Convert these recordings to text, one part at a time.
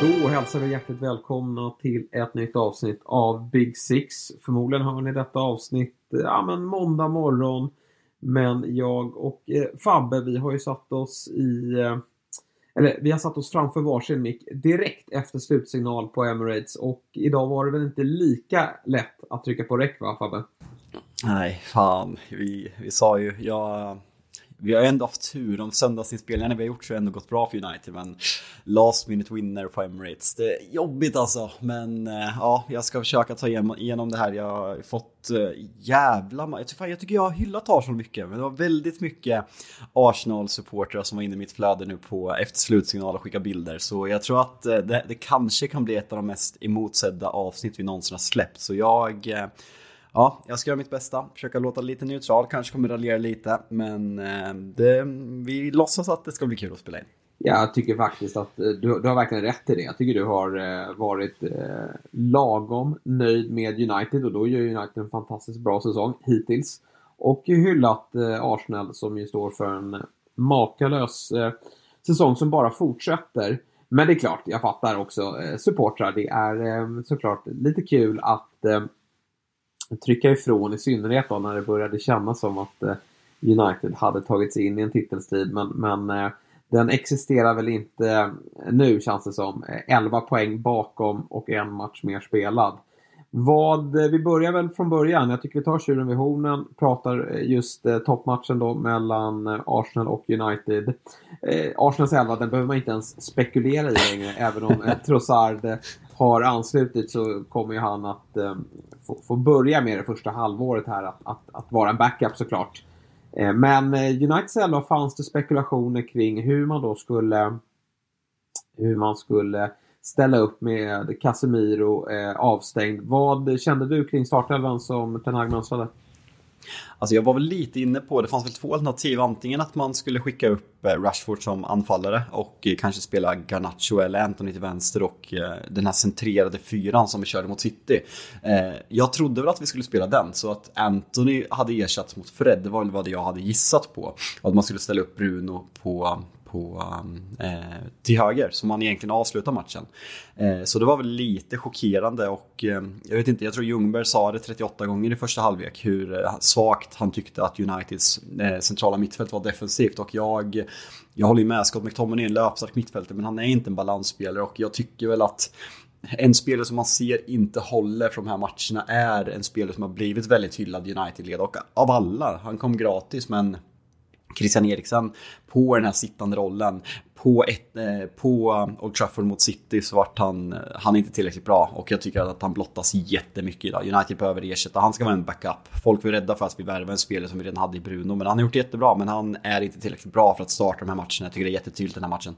Då hälsar vi hjärtligt välkomna till ett nytt avsnitt av Big Six. Förmodligen hör ni detta avsnitt måndag morgon. Men jag och Fabbe, vi har ju satt oss framför varsin mick direkt efter slutsignal på Emirates. Och idag var det väl inte lika lätt att trycka på räck, va Fabbe? Nej, fan. Vi sa ju... Vi har ändå haft tur, de söndagsinspelningarna vi har gjort så har ändå gått bra för United, men last minute winner på Emirates, det är jobbigt alltså, men ja, jag ska försöka ta igenom det här. Jag har fått jag tycker jag har hyllat Arsenal mycket, men det var väldigt mycket Arsenal-supportrar som var inne i mitt flöde nu på efter slutsignal och skicka bilder, så jag tror att det kanske kan bli ett av de mest emotsedda avsnitt vi någonsin har släppt, så jag ska göra mitt bästa. Försöka låta lite neutral. Kanske kommer raljera lite. Men vi låtsas att det ska bli kul att spela in. Jag tycker faktiskt att du har verkligen rätt i det. Jag tycker du har varit lagom nöjd med United. Och då gör United en fantastiskt bra säsong hittills. Och hyllat Arsenal som ju står för en makalös säsong som bara fortsätter. Men det är klart, jag fattar också supportrar. Det är såklart lite kul att... trycka ifrån, i synnerhet då när det började kännas som att United hade tagits in i en titelstrid, men den existerar väl inte nu, känns det som. 11 poäng bakom och en match mer spelad. Vi börjar väl från början. Jag tycker vi tar tjuren vid hornen, pratar just toppmatchen då mellan Arsenal och United. Arsenals 11, den behöver man inte ens spekulera i längre, även om Trossard har anslutit, så kommer ju han att få börja med det första halvåret här, att vara en backup såklart. Men Uniteds 11 fanns det spekulationer kring hur man skulle ställa upp med Casemiro avstängd. Vad kände du kring startelvan som Ten Hag mönstrade? Alltså jag var väl lite inne på, det fanns väl 2 alternativ. Antingen att man skulle skicka upp Rashford som anfallare och kanske spela Garnacho eller Anthony till vänster och den här centrerade fyran som vi körde mot City. Jag trodde väl att vi skulle spela den, så att Anthony hade ersatts mot Fred, det var väl vad jag hade gissat på. Att man skulle ställa upp Bruno till höger, som man egentligen avslutar matchen. Så det var väl lite chockerande och jag vet inte, jag tror Ljungberg sa det 38 gånger i första halvlek hur svagt han tyckte att Uniteds centrala mittfält var defensivt, och jag håller ju med. Scott McTominay är en löpstark mittfältare, men han är inte en balansspelare, och jag tycker väl att en spelare som man ser inte håller från de här matcherna är en spelare som har blivit väldigt hyllad United-led, och av alla, han kom gratis, men Christian Eriksen på den här sittande rollen på Old Trafford mot City, så vart han är inte tillräckligt bra, och jag tycker att han blottas jättemycket idag. United behöver ersätta, han ska vara en backup. Folk var rädda för att vi värvar en spelare som vi redan hade i Bruno, men han har gjort det jättebra, men han är inte tillräckligt bra för att starta de här matcherna. Jag tycker det är jättetydligt den här matchen.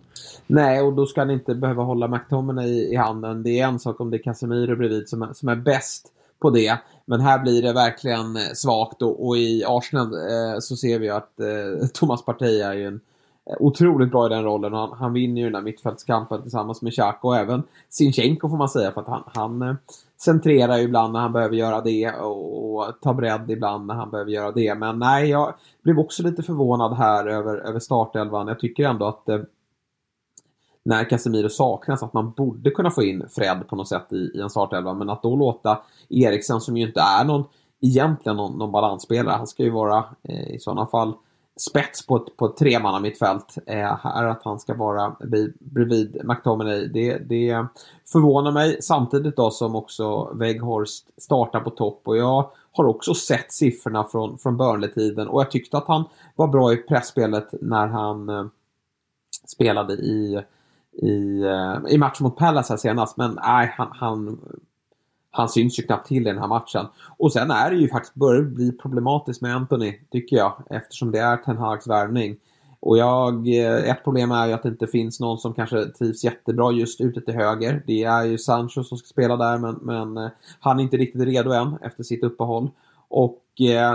Nej, och då ska han inte behöva hålla McTominay i handen. Det är en sak om det är Casemiro bredvid som är bäst på det, men här blir det verkligen svagt, och i Arsenal så ser vi att Thomas Partey är ju en otroligt bra i den rollen, och han vinner ju den här mittfältskampen tillsammans med Saka och även Zinchenko, får man säga, för att han centrerar ju ibland när han behöver göra det och tar bredd ibland när han behöver göra det, men nej, jag blev också lite förvånad här över startelvan. Jag tycker ändå att när Casemiro saknas, att man borde kunna få in Fred på något sätt i en startelva, men att då låta Eriksen, som ju inte är någon balansspelare, han ska ju vara i sådana fall spets på ett 3-manna mittfält, här att han ska vara bredvid McTominay, det förvånar mig, samtidigt då som också Weghorst startar på topp, och jag har också sett siffrorna från Burnley-tiden, och jag tyckte att han var bra i pressspelet när han spelade i match mot Palace här senast, men nej, han syns ju knappt till i den här matchen. Och sen är det ju faktiskt börjar bli problematiskt med Anthony, tycker jag, eftersom det är Ten Hags värvning. Och ett problem är ju att det inte finns någon som kanske trivs jättebra just ute till höger. Det är ju Sancho som ska spela där, men han är inte riktigt redo än efter sitt uppehåll. Och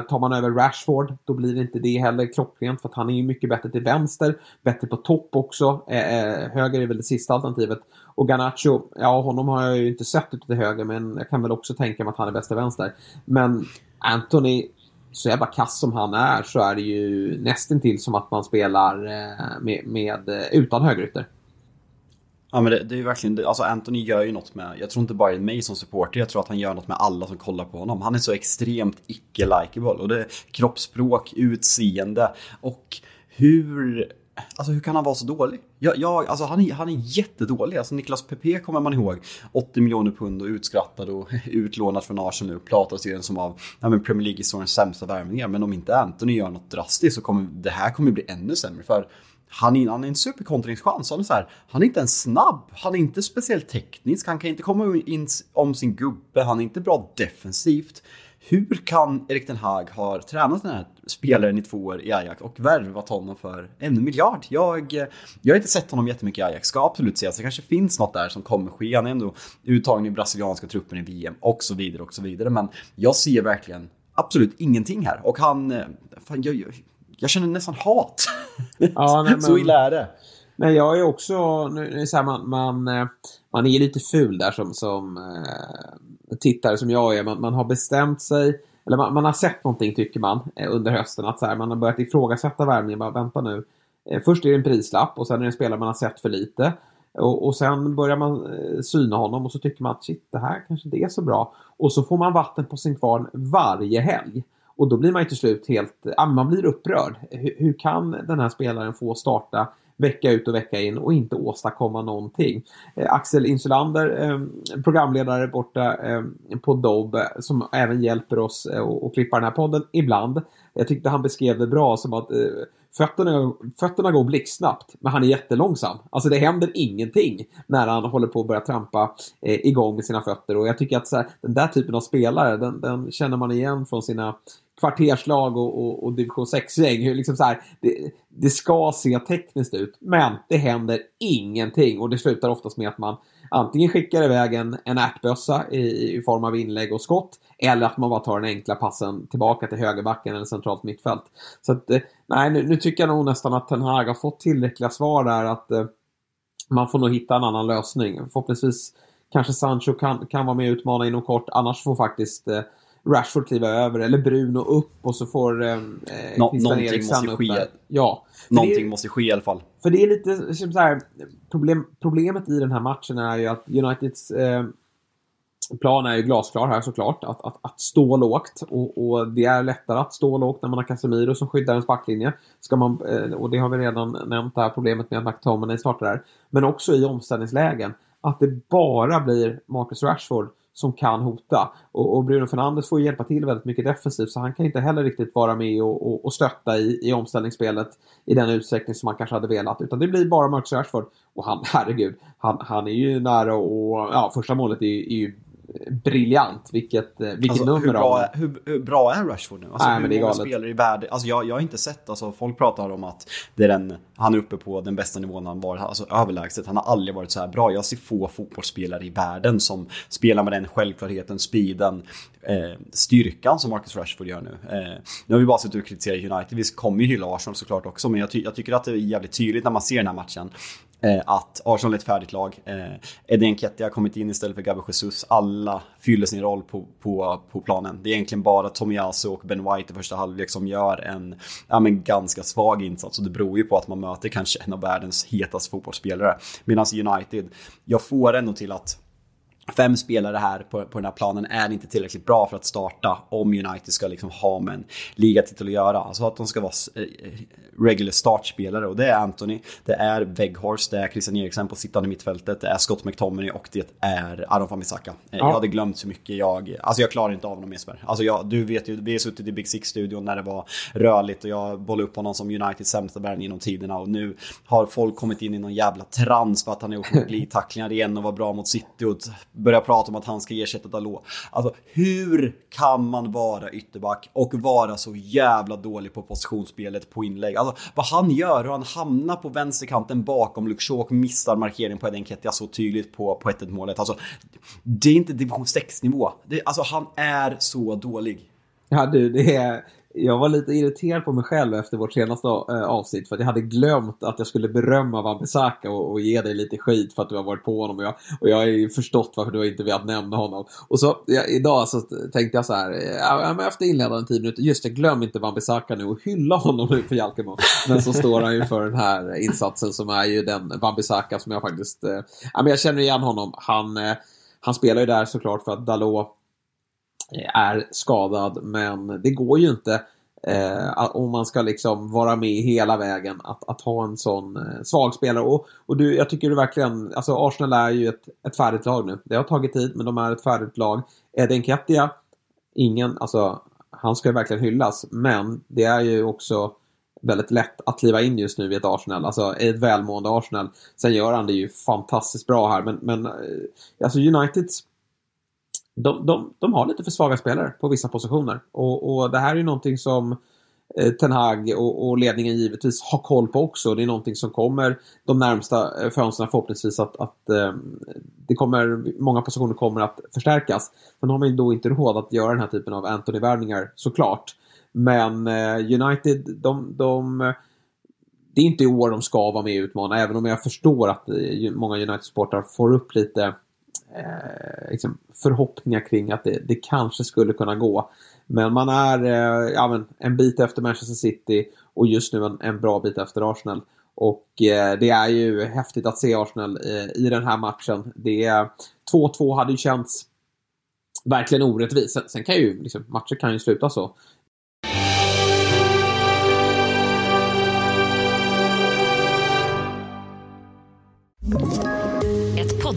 tar man över Rashford, då blir det inte det heller klockrent, för att han är ju mycket bättre till vänster, bättre på topp också. Höger är väl det sista alternativet. Och Garnacho, honom har jag ju inte sett ut till höger, men jag kan väl också tänka mig att han är bäst till vänster. Men Anthony, så jävla kass som han är, så är det ju nästintill som att man spelar utan högerytter. Ja, men det är ju verkligen det, alltså Anthony gör ju något med, jag tror inte bara mig som supporter, jag tror att han gör något med alla som kollar på honom. Han är så extremt icke-likeable, och det är kroppsspråk, utseende och hur, alltså hur kan han vara så dålig? Alltså han är jättedålig. Alltså Niklas Pepe kommer man ihåg, 80 miljoner pund och utskrattad och utlånad från Arsenal nu. Plattas ju den som av Premier League är den sämsta värvningen. Men om inte Anthony gör något drastiskt så kommer det här kommer bli ännu sämre. För han är en superkontringschans. Han är inte ens snabb. Han är inte speciellt teknisk. Han kan inte komma in om sin gubbe. Han är inte bra defensivt. Hur kan Erik Ten Hag ha tränat den här spelaren i 2 år i Ajax och värvat honom för 1 miljard? Jag har inte sett honom jättemycket i Ajax. Ska absolut se. Så det kanske finns något där som kommer ske. Han är ändå uttagen i brasilianska truppen i VM och så vidare och så vidare. Men jag ser verkligen absolut ingenting här. Och jag känner nästan hat. Ja, nej, men, så illa är det. Nej, jag är också... Nu är så här, man är lite ful där som tittare som jag är. Man har bestämt sig... Eller man har sett någonting, tycker man, under hösten. Att så här, man har börjat ifrågasätta värvningen. Bara vänta nu. Först är det en prislapp och sen är det en spelare man har sett för lite. Och sen börjar man syna honom och så tycker man att shit, det här kanske inte är så bra. Och så får man vatten på sin kvarn varje helg. Och då blir man ju till slut man blir upprörd. Hur kan den här spelaren få starta vecka ut och vecka in och inte åstadkomma någonting? Axel Insulander, programledare borta på Dobb, som även hjälper oss att klippa den här podden ibland. Jag tyckte han beskrev det bra som att fötterna går blixtsnabbt, men han är jättelångsam. Alltså det händer ingenting när han håller på att börja trampa igång med sina fötter. Och jag tycker att så här, den där typen av spelare, den känner man igen från sina kvarterslag och division 6-gäng. Liksom så här, det ska se tekniskt ut, men det händer ingenting. Och det slutar oftast med att man antingen skickar iväg en ärtbössa i form av inlägg och skott, eller att man bara tar den enkla passen tillbaka till högerbacken eller centralt mittfält. Så att, nej, nu tycker jag nog nästan att Ten Hag har fått tillräckliga svar där, att man får nog hitta en annan lösning. Förhoppningsvis kanske Sancho kan vara med och utmana inom kort, annars får faktiskt Rashford kliva över eller Bruno upp, och så får Christian Eriksen upp där. Ja, någonting måste ske i alla fall. För det är lite så här, problemet i den här matchen är ju att Uniteds plan är ju glasklar här, såklart att stå lågt, och det är lättare att stå lågt när man har Casemiro som skyddar ens backlinje. Ska man, och det har vi redan nämnt här, problemet med att McTominay startar där, men också i omställningslägen att det bara blir Marcus Rashford som kan hota. Och Bruno Fernandes får hjälpa till väldigt mycket defensivt, så han kan inte heller riktigt vara med och stötta i omställningsspelet i den utsträckning som man kanske hade velat. Utan det blir bara Marcus Rashford. Och han är ju nära, och ja, första målet är ju briljant, vilket alltså, nummer hur bra är Rashford nu? Alltså, nej, hur många spelare i världen? Alltså, jag har inte sett, alltså, folk pratar om att det är han är uppe på den bästa nivån han var, alltså överlägset. Han har aldrig varit så här bra. Jag ser få fotbollsspelare i världen som spelar med den självklarheten, speeden, styrkan som Marcus Rashford gör nu. Nu har vi bara sett ut och kritiserat United. Vi kommer ju hylla Arsenal såklart också, men jag tycker att det är jävligt tydligt när man ser den här matchen att Arsenal är ett färdigt lag. Eddie Nketiah har kommit in istället för Gabriel Jesus. Alla fyller sin roll på planen. Det är egentligen bara Tomiyasu och Ben White i första halvlek som gör en ganska svag insats. Och det beror ju på att man möter kanske en av världens hetaste fotbollsspelare. Medan United, jag får ändå till att 5 spelare här på den här planen är inte tillräckligt bra för att starta om United ska liksom ha med en ligatitel att göra. Alltså att de ska vara regular startspelare, och det är Anthony, det är Weghorst, det är Christian Eriksen på sittande mittfältet, det är Scott McTominay och det är Aaron Wan-Bissaka. Ja. Jag hade glömt så mycket, jag klarar inte av honom mer. Alltså du vet ju, vi har suttit i Big Six-studion när det var rörligt och jag bollade upp honom som Uniteds sämsta värn inom tiderna, och nu har folk kommit in i någon jävla trans för att han är gjort med glidtacklingar igen och var bra mot City och börja prata om att han ska ersätta Dalot. Alltså hur kan man vara ytterback och vara så jävla dålig på positionsspelet, på inlägg? Alltså vad han gör, hur han hamnar på vänsterkanten bakom Luxor och missar markeringen på Eddie Nketiah så tydligt på 1-1-målet. Alltså det är inte division 6-nivå. Alltså han är så dålig. Ja du, det är... Jag var lite irriterad på mig själv efter vårt senaste avsnitt, för att jag hade glömt att jag skulle berömma Wan-Bissaka och ge dig lite skit för att du har varit på honom. Och jag har ju förstått varför du inte velat nämna honom. Och så idag så tänkte jag så här, efter inledande 10 minuter, just det, glöm inte Wan-Bissaka nu och hylla honom nu för Jalkemo. Men så står han ju för den här insatsen som är ju den Wan-Bissaka som jag faktiskt... jag känner igen honom. Han spelar ju där såklart för att Dalot är skadad, men det går ju inte om man ska liksom vara med hela vägen att ha en sån svag spelare. Jag tycker du verkligen, alltså Arsenal är ju ett färdigt lag nu. Det har tagit tid, men de är ett färdigt lag. Eddie Nketiah, han ska ju verkligen hyllas, men det är ju också väldigt lätt att kliva in just nu i ett Arsenal, alltså i ett välmående Arsenal. Sen gör han det ju fantastiskt bra här, men alltså Uniteds, de har lite för svaga spelare på vissa positioner, och det här är ju någonting som Ten Hag och ledningen givetvis har koll på också. Det är någonting som kommer de närmsta fönsterna förhoppningsvis att det kommer, många positioner kommer att förstärkas. Men har man ju då inte råd att göra den här typen av Anthony-värvningar såklart. Men United, det är inte i år de ska vara med och utmana, även om jag förstår att många United-sportare får upp lite förhoppningar kring att det kanske skulle kunna gå. Men man är en bit efter Manchester City och just nu en bra bit efter Arsenal. Och det är ju häftigt att se Arsenal i den här matchen. 2-2 hade ju känts verkligen orättvist. Sen kan ju matcher kan ju sluta så.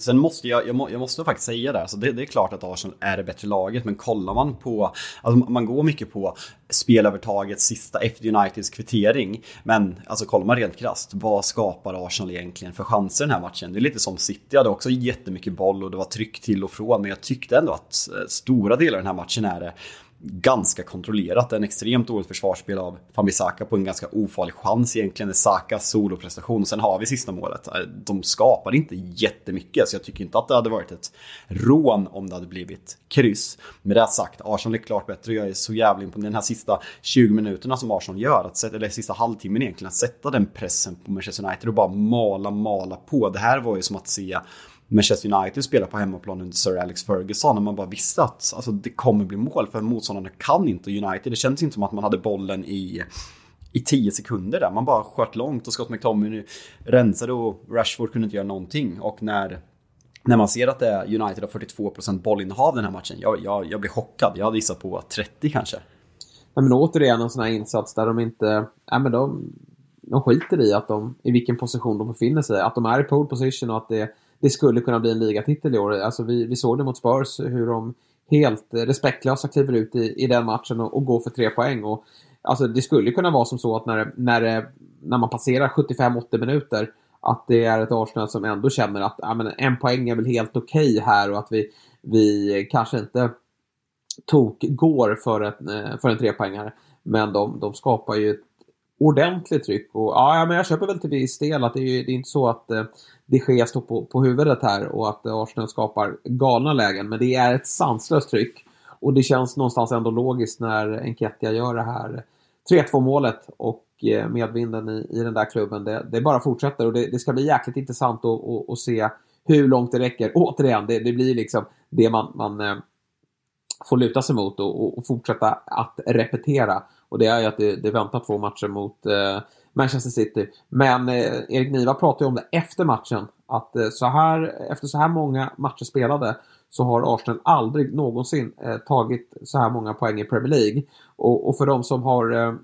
Sen måste jag måste faktiskt säga det. Så det är klart att Arsenal är det bättre laget, men kollar man på, alltså man går mycket på spelövertaget sista efter Uniteds kvittering, men alltså kollar man rent krasst, vad skapar Arsenal egentligen för chanser den här matchen? Det är lite som City, hade också jättemycket boll och det var tryck till och från, men jag tyckte ändå att stora delar av den här matchen är det ganska kontrollerat. En extremt dåligt försvarsspel av Wan-Bissaka på en ganska ofarlig chans egentligen. Det är Sakas soloprestation. Och sen har vi sista målet. De skapar inte jättemycket, så jag tycker inte att det hade varit ett rån om det hade blivit kryss. Med det sagt, Arsenal är klart bättre. Jag är så jävla imponerad. Den här sista 20 minuterna som Arsenal gör, eller sista halvtimmen egentligen, att sätta den pressen på Manchester United och bara mala på. Det här var ju som att se Manchester United spelar på hemmaplan under Sir Alex Ferguson, när man bara visste att alltså, det kommer bli mål, för motståndarna kan inte United. Det kändes inte som att man hade bollen i 10 sekunder där. Man bara sköt långt och Scott McTominay rensade och Rashford kunde inte göra någonting. Och när man ser att det är United har 42% bollinnehav den här matchen, jag blir chockad. Jag hade gissat på 30 kanske. Nej, men återigen en sån här insats där de inte... Nej, men de skiter i att i vilken position de befinner sig. Att de är i pole position och att det skulle kunna bli en ligatitel i år. Alltså vi såg det mot Spurs, hur de helt respektlösa kliver ut i den matchen och går för 3 poäng. Och, alltså, det skulle kunna vara som så att när man passerar 75-80 minuter, att det är ett Arsenal som ändå känner att en poäng är väl helt okej här, och att vi kanske inte går för en 3-poängare. Men de skapar ju ett ordentligt tryck, och men jag köper väl till viss del att det är inte så att det sker står på huvudet här och att Arsenal skapar galna lägen, men det är ett sanslöst tryck, och det känns någonstans ändå logiskt när Nketiah gör det här 3-2 målet och medvinden i den där klubben, det bara fortsätter, och det ska bli jäkligt intressant att se hur långt det räcker. Återigen, det blir liksom det man får luta sig mot och fortsätta att repetera. Och det är ju att det väntar 2 matcher mot Manchester City. Men Erik Niva pratade ju om det efter matchen, att efter så här många matcher spelade så har Arsenal aldrig någonsin tagit så här många poäng i Premier League. Och för de som har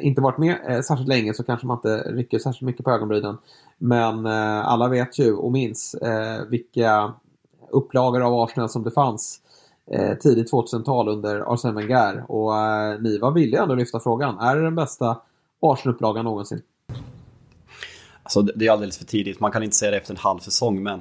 inte varit med särskilt länge så kanske man inte rycker särskilt mycket på ögonbrynen. Men alla vet ju och minns vilka upplagor av Arsenal som det fanns tidigt 2000-tal under Arsène Wenger. Och ni var villiga ändå att lyfta frågan. Är det den bästa Arsenal-upplagan någonsin? Alltså, det är alldeles för tidigt. Man kan inte säga det efter en halv säsong. Men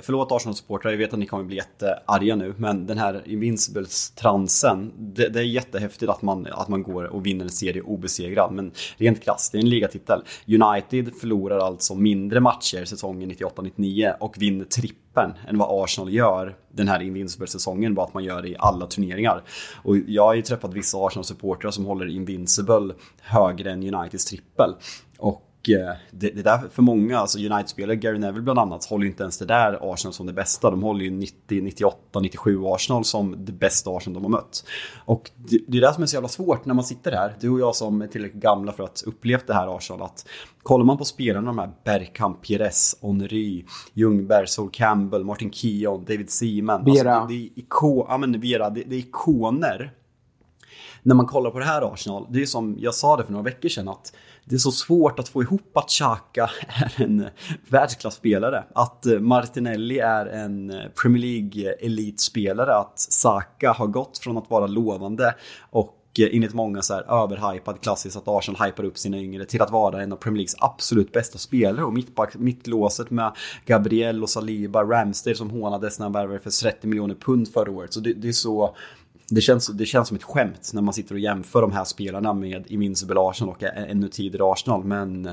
förlåt Arsenal-supportrar, jag vet att ni kommer bli jättearga nu. Men den här Invincibles-transen, det är jättehäftigt att man går och vinner en serie obesegrad. Men rent krasst, det är en ligatitel. United förlorar alltså mindre matcher säsongen 98-99 och vinner trippen än vad Arsenal gör den här Invincible-säsongen, bara att man gör det i alla turneringar. Och jag har ju träffat vissa Arsenal-supportrar som håller Invincible högre än Uniteds trippel. Och det där för många, alltså United-spelare, Gary Neville bland annat, håller ju inte ens det där Arsenal som det bästa. De håller ju 90, 98, 97 Arsenal som det bästa Arsenal de har mött. Och det är det som är så jävla svårt när man sitter här, du och jag som är tillräckligt gamla för att uppleva det här Arsenal, att kollar man på spelarna, de här Bergkamp, Pires, Henry, Ljungberg, Sol Campbell, Martin Keown, David Seaman, Vera, alltså det är ikoner. När man kollar på det här Arsenal, det är som jag sa det för några veckor sedan, att det är så svårt att få ihop att Saka är en världsklassspelare, att Martinelli är en Premier League-elitspelare, att Saka har gått från att vara lovande och enligt många så här överhypad, klassiskt att Arsenal hypar upp sina yngre, till att vara en av Premier Leagues absolut bästa spelare. Och mittlåset med Gabriel och Saliba, Ramsdale som hånades när han värvade för 30 miljoner pund förra året. Så det är så... Det känns som ett skämt när man sitter och jämför de här spelarna med Invincible Arsenal och ännu tidigare Arsenal. Men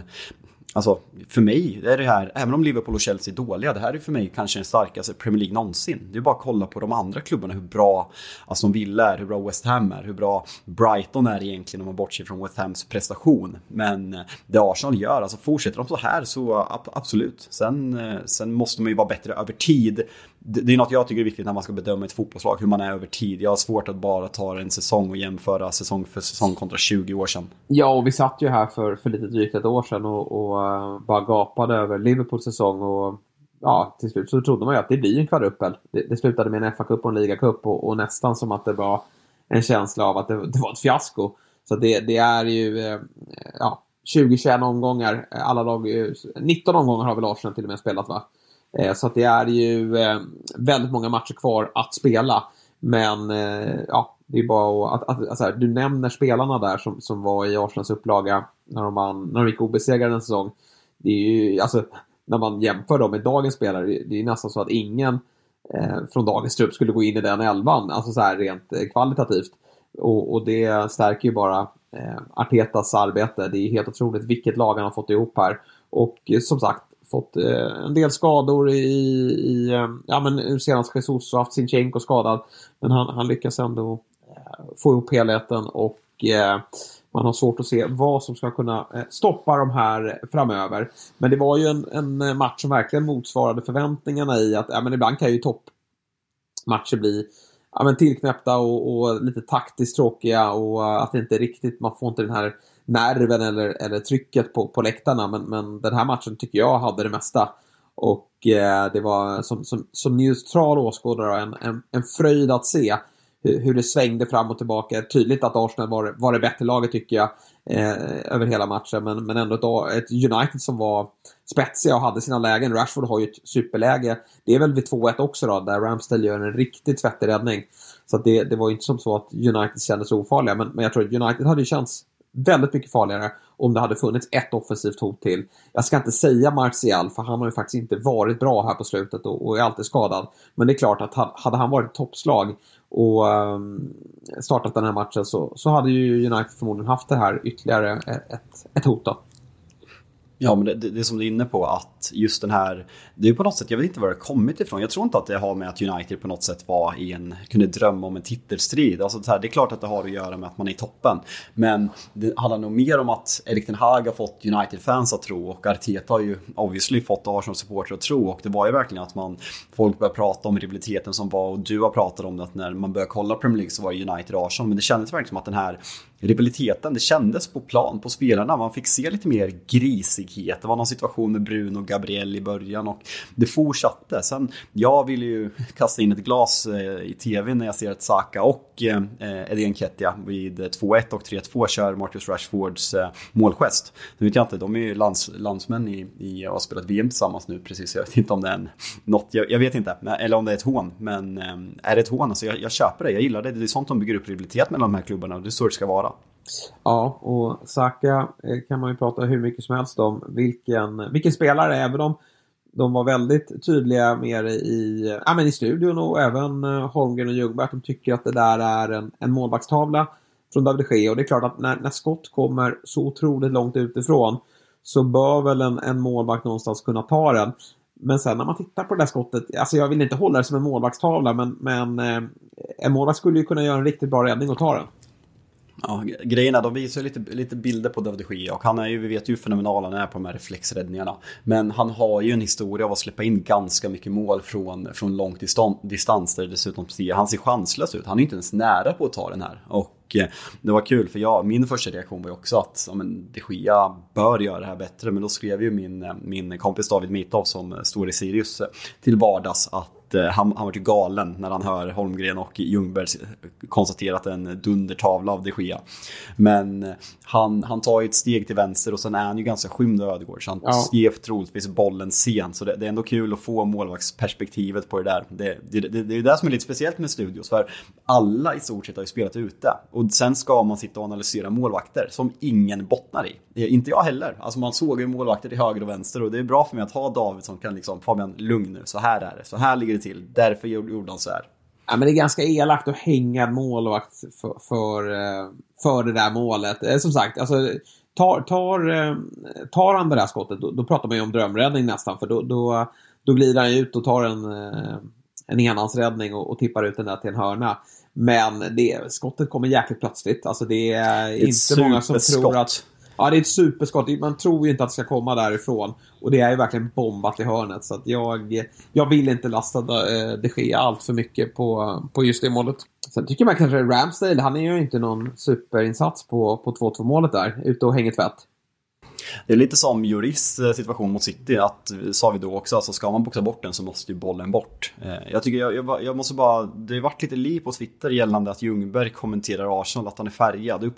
alltså, för mig är det här, även om Liverpool och Chelsea är dåliga, det här är för mig kanske den starkaste Premier League någonsin. Det är bara att kolla på de andra klubbarna, hur bra Aston Villa är, hur bra West Ham är, hur bra Brighton är egentligen, om man bortser från West Hams prestation. Men det Arsenal gör, alltså fortsätter de så här så absolut. Sen måste man ju vara bättre över tid. Det är något jag tycker är viktigt när man ska bedöma ett fotbollslag, hur man är över tid. Jag har svårt att bara ta en säsong och jämföra säsong för säsong kontra 20 år sedan. Ja, och vi satt ju här för lite drygt ett år sedan och bara gapade över Liverpools säsong. Och ja, till slut så trodde man ju att det blir en kvaruppel. Det slutade med en FA-cup och en ligacup och nästan som att det var en känsla av att det var ett fiasko. Så det är ju 20-21 omgångar. Alla lag, 19 omgångar har väl Arsenal till och med spelat, va? Så att det är ju väldigt många matcher kvar att spela. Men det är bara att du nämner spelarna där som var i Arsenals upplaga när de gick obesegrade en säsong. Det är ju, alltså, när man jämför dem med dagens spelare, det är nästan så att ingen från dagens trupp skulle gå in i den elvan, alltså så här rent kvalitativt. Och det stärker ju bara Artetas arbete. Det är helt otroligt vilket lag han har fått ihop här. Och som sagt, fått en del skador i senast Jesus och haft Zinchenko skadad, men han lyckas ändå få ihop helheten och man har svårt att se vad som ska kunna stoppa de här framöver. Men det var ju en match som verkligen motsvarade förväntningarna i att men ibland kan ju toppmatcher bli tillknäppta och lite taktiskt tråkiga, och att det inte riktigt, man får inte den här nerven eller trycket på läktarna, men den här matchen tycker jag hade det mesta. Och det var som neutral åskådare en fröjd att se hur det svängde fram och tillbaka. Tydligt att Arsenal var det bättre laget, tycker jag, över hela matchen, men ändå ett United som var spetsiga och hade sina lägen. Rashford har ju ett superläge, det är väl vid 2-1 också då, där Ramsdale gör en riktigt tvättig räddning. Så att det var ju inte som så att United kändes ofarliga, men jag tror att United hade ju känts väldigt mycket farligare om det hade funnits ett offensivt hot till. Jag ska inte säga Martial, för han har ju faktiskt inte varit bra här på slutet och är alltid skadad. Men det är klart att hade han varit toppslag och startat den här matchen så hade ju United förmodligen haft det här ytterligare ett hot då. Ja, men det är som du är inne på, att just den här, det är på något sätt, jag vet inte var det kommit ifrån. Jag tror inte att det har med att United på något sätt kunde drömma om en titelstrid. Alltså det här, det är klart att det har att göra med att man är i toppen, men det handlar nog mer om att Erik Ten Hag har fått United-fans att tro, och Arteta har ju obviously fått Arsenal-supporter att tro. Och det var ju verkligen att folk började prata om rivaliteten som var, och du har pratat om det, att när man började kolla Premier League så var United och Arsenal, men det kändes verkligen som att den här rivaliteten, det kändes på plan, på spelarna. Man fick se lite mer grisighet. Det var någon situation med Bruno och Gabriel i början och det fortsatte. Sen, jag vill ju kasta in ett glas i tv när jag ser att Saka och Eddie Nketiah vid 2-1 och 3-2 kör Marcus Rashfords målgest. Nu vet jag inte, de är ju landsmän i har spelat VM tillsammans nu precis. Jag vet inte om det är något, jag vet inte, eller om det är ett hån, men är det ett hån? Alltså jag köper det, jag gillar det. Det är sånt som bygger upp rivalitet mellan de här klubbarna och det är så det ska vara. Ja, och Saka kan man ju prata hur mycket som helst om vilken spelare, även om de var väldigt tydliga mer i studion och även Holmgren och Ljungberg, de tycker att det där är en målvaktstavla från David Gea, och det är klart att när skott kommer så otroligt långt utifrån så bör väl en målvakt någonstans kunna ta den. Men sen när man tittar på det där skottet, alltså jag vill inte hålla det som en målvaktstavla, men en målvakt skulle ju kunna göra en riktigt bra räddning och ta den. Ja, grejerna, de visar lite bilder på David Gea och han är ju, vi vet ju fenomenal han är på de här reflexräddningarna, men han har ju en historia av att släppa in ganska mycket mål från långt distans där dessutom han ser chanslös ut, han är inte ens nära på att ta den här. Och det var kul, för min första reaktion var ju också att De Gea bör göra det här bättre, men då skrev ju min kompis David Mitov som står i Sirius till vardags att han var ju galen när han hör Holmgren och Ljungberg konstaterat en dundertavla av De Gea. Men han tar ju ett steg till vänster och sen är han ju ganska skymd och ödegård, så han ger troligtvis bollen sent. Så det är ändå kul att få målvaktsperspektivet på det där. Det är det som är lite speciellt med studios, för alla i stort sett har ju spelat ute. Och sen ska man sitta och analysera målvakter som ingen bottnar i. Inte jag heller. Alltså man såg ju målvakter till höger och vänster, och det är bra för mig att ha David som kan liksom, Fabian, lugn nu, så här är det, så här ligger det till, därför gjorde han så här. Ja, men det är ganska elakt att hänga målvakt för det där målet. Som sagt, alltså, tar han det där skottet, då pratar man ju om drömräddning nästan, för då glider han ut och tar en enhandsräddning och tippar ut den där till en hörna. Men skottet kommer jäkligt plötsligt. Alltså det är inte många som tror att... Ja, det är ett superskott. Man tror ju inte att det ska komma därifrån. Och det är ju verkligen bombat i hörnet. Så att jag vill inte lasta De Gea allt för mycket på just det målet. Sen tycker man kanske att Ramsdale, han är ju inte någon superinsats på 2-2-målet där. Ute och hänger tvätt. Det är lite som Juris situation mot City, att sa vi då också, alltså ska man boxa bort den så måste ju bollen bort. Jag tycker jag måste bara, det har varit lite liv på Twitter gällande att Ljungberg kommenterar Arsenal att han är färgad.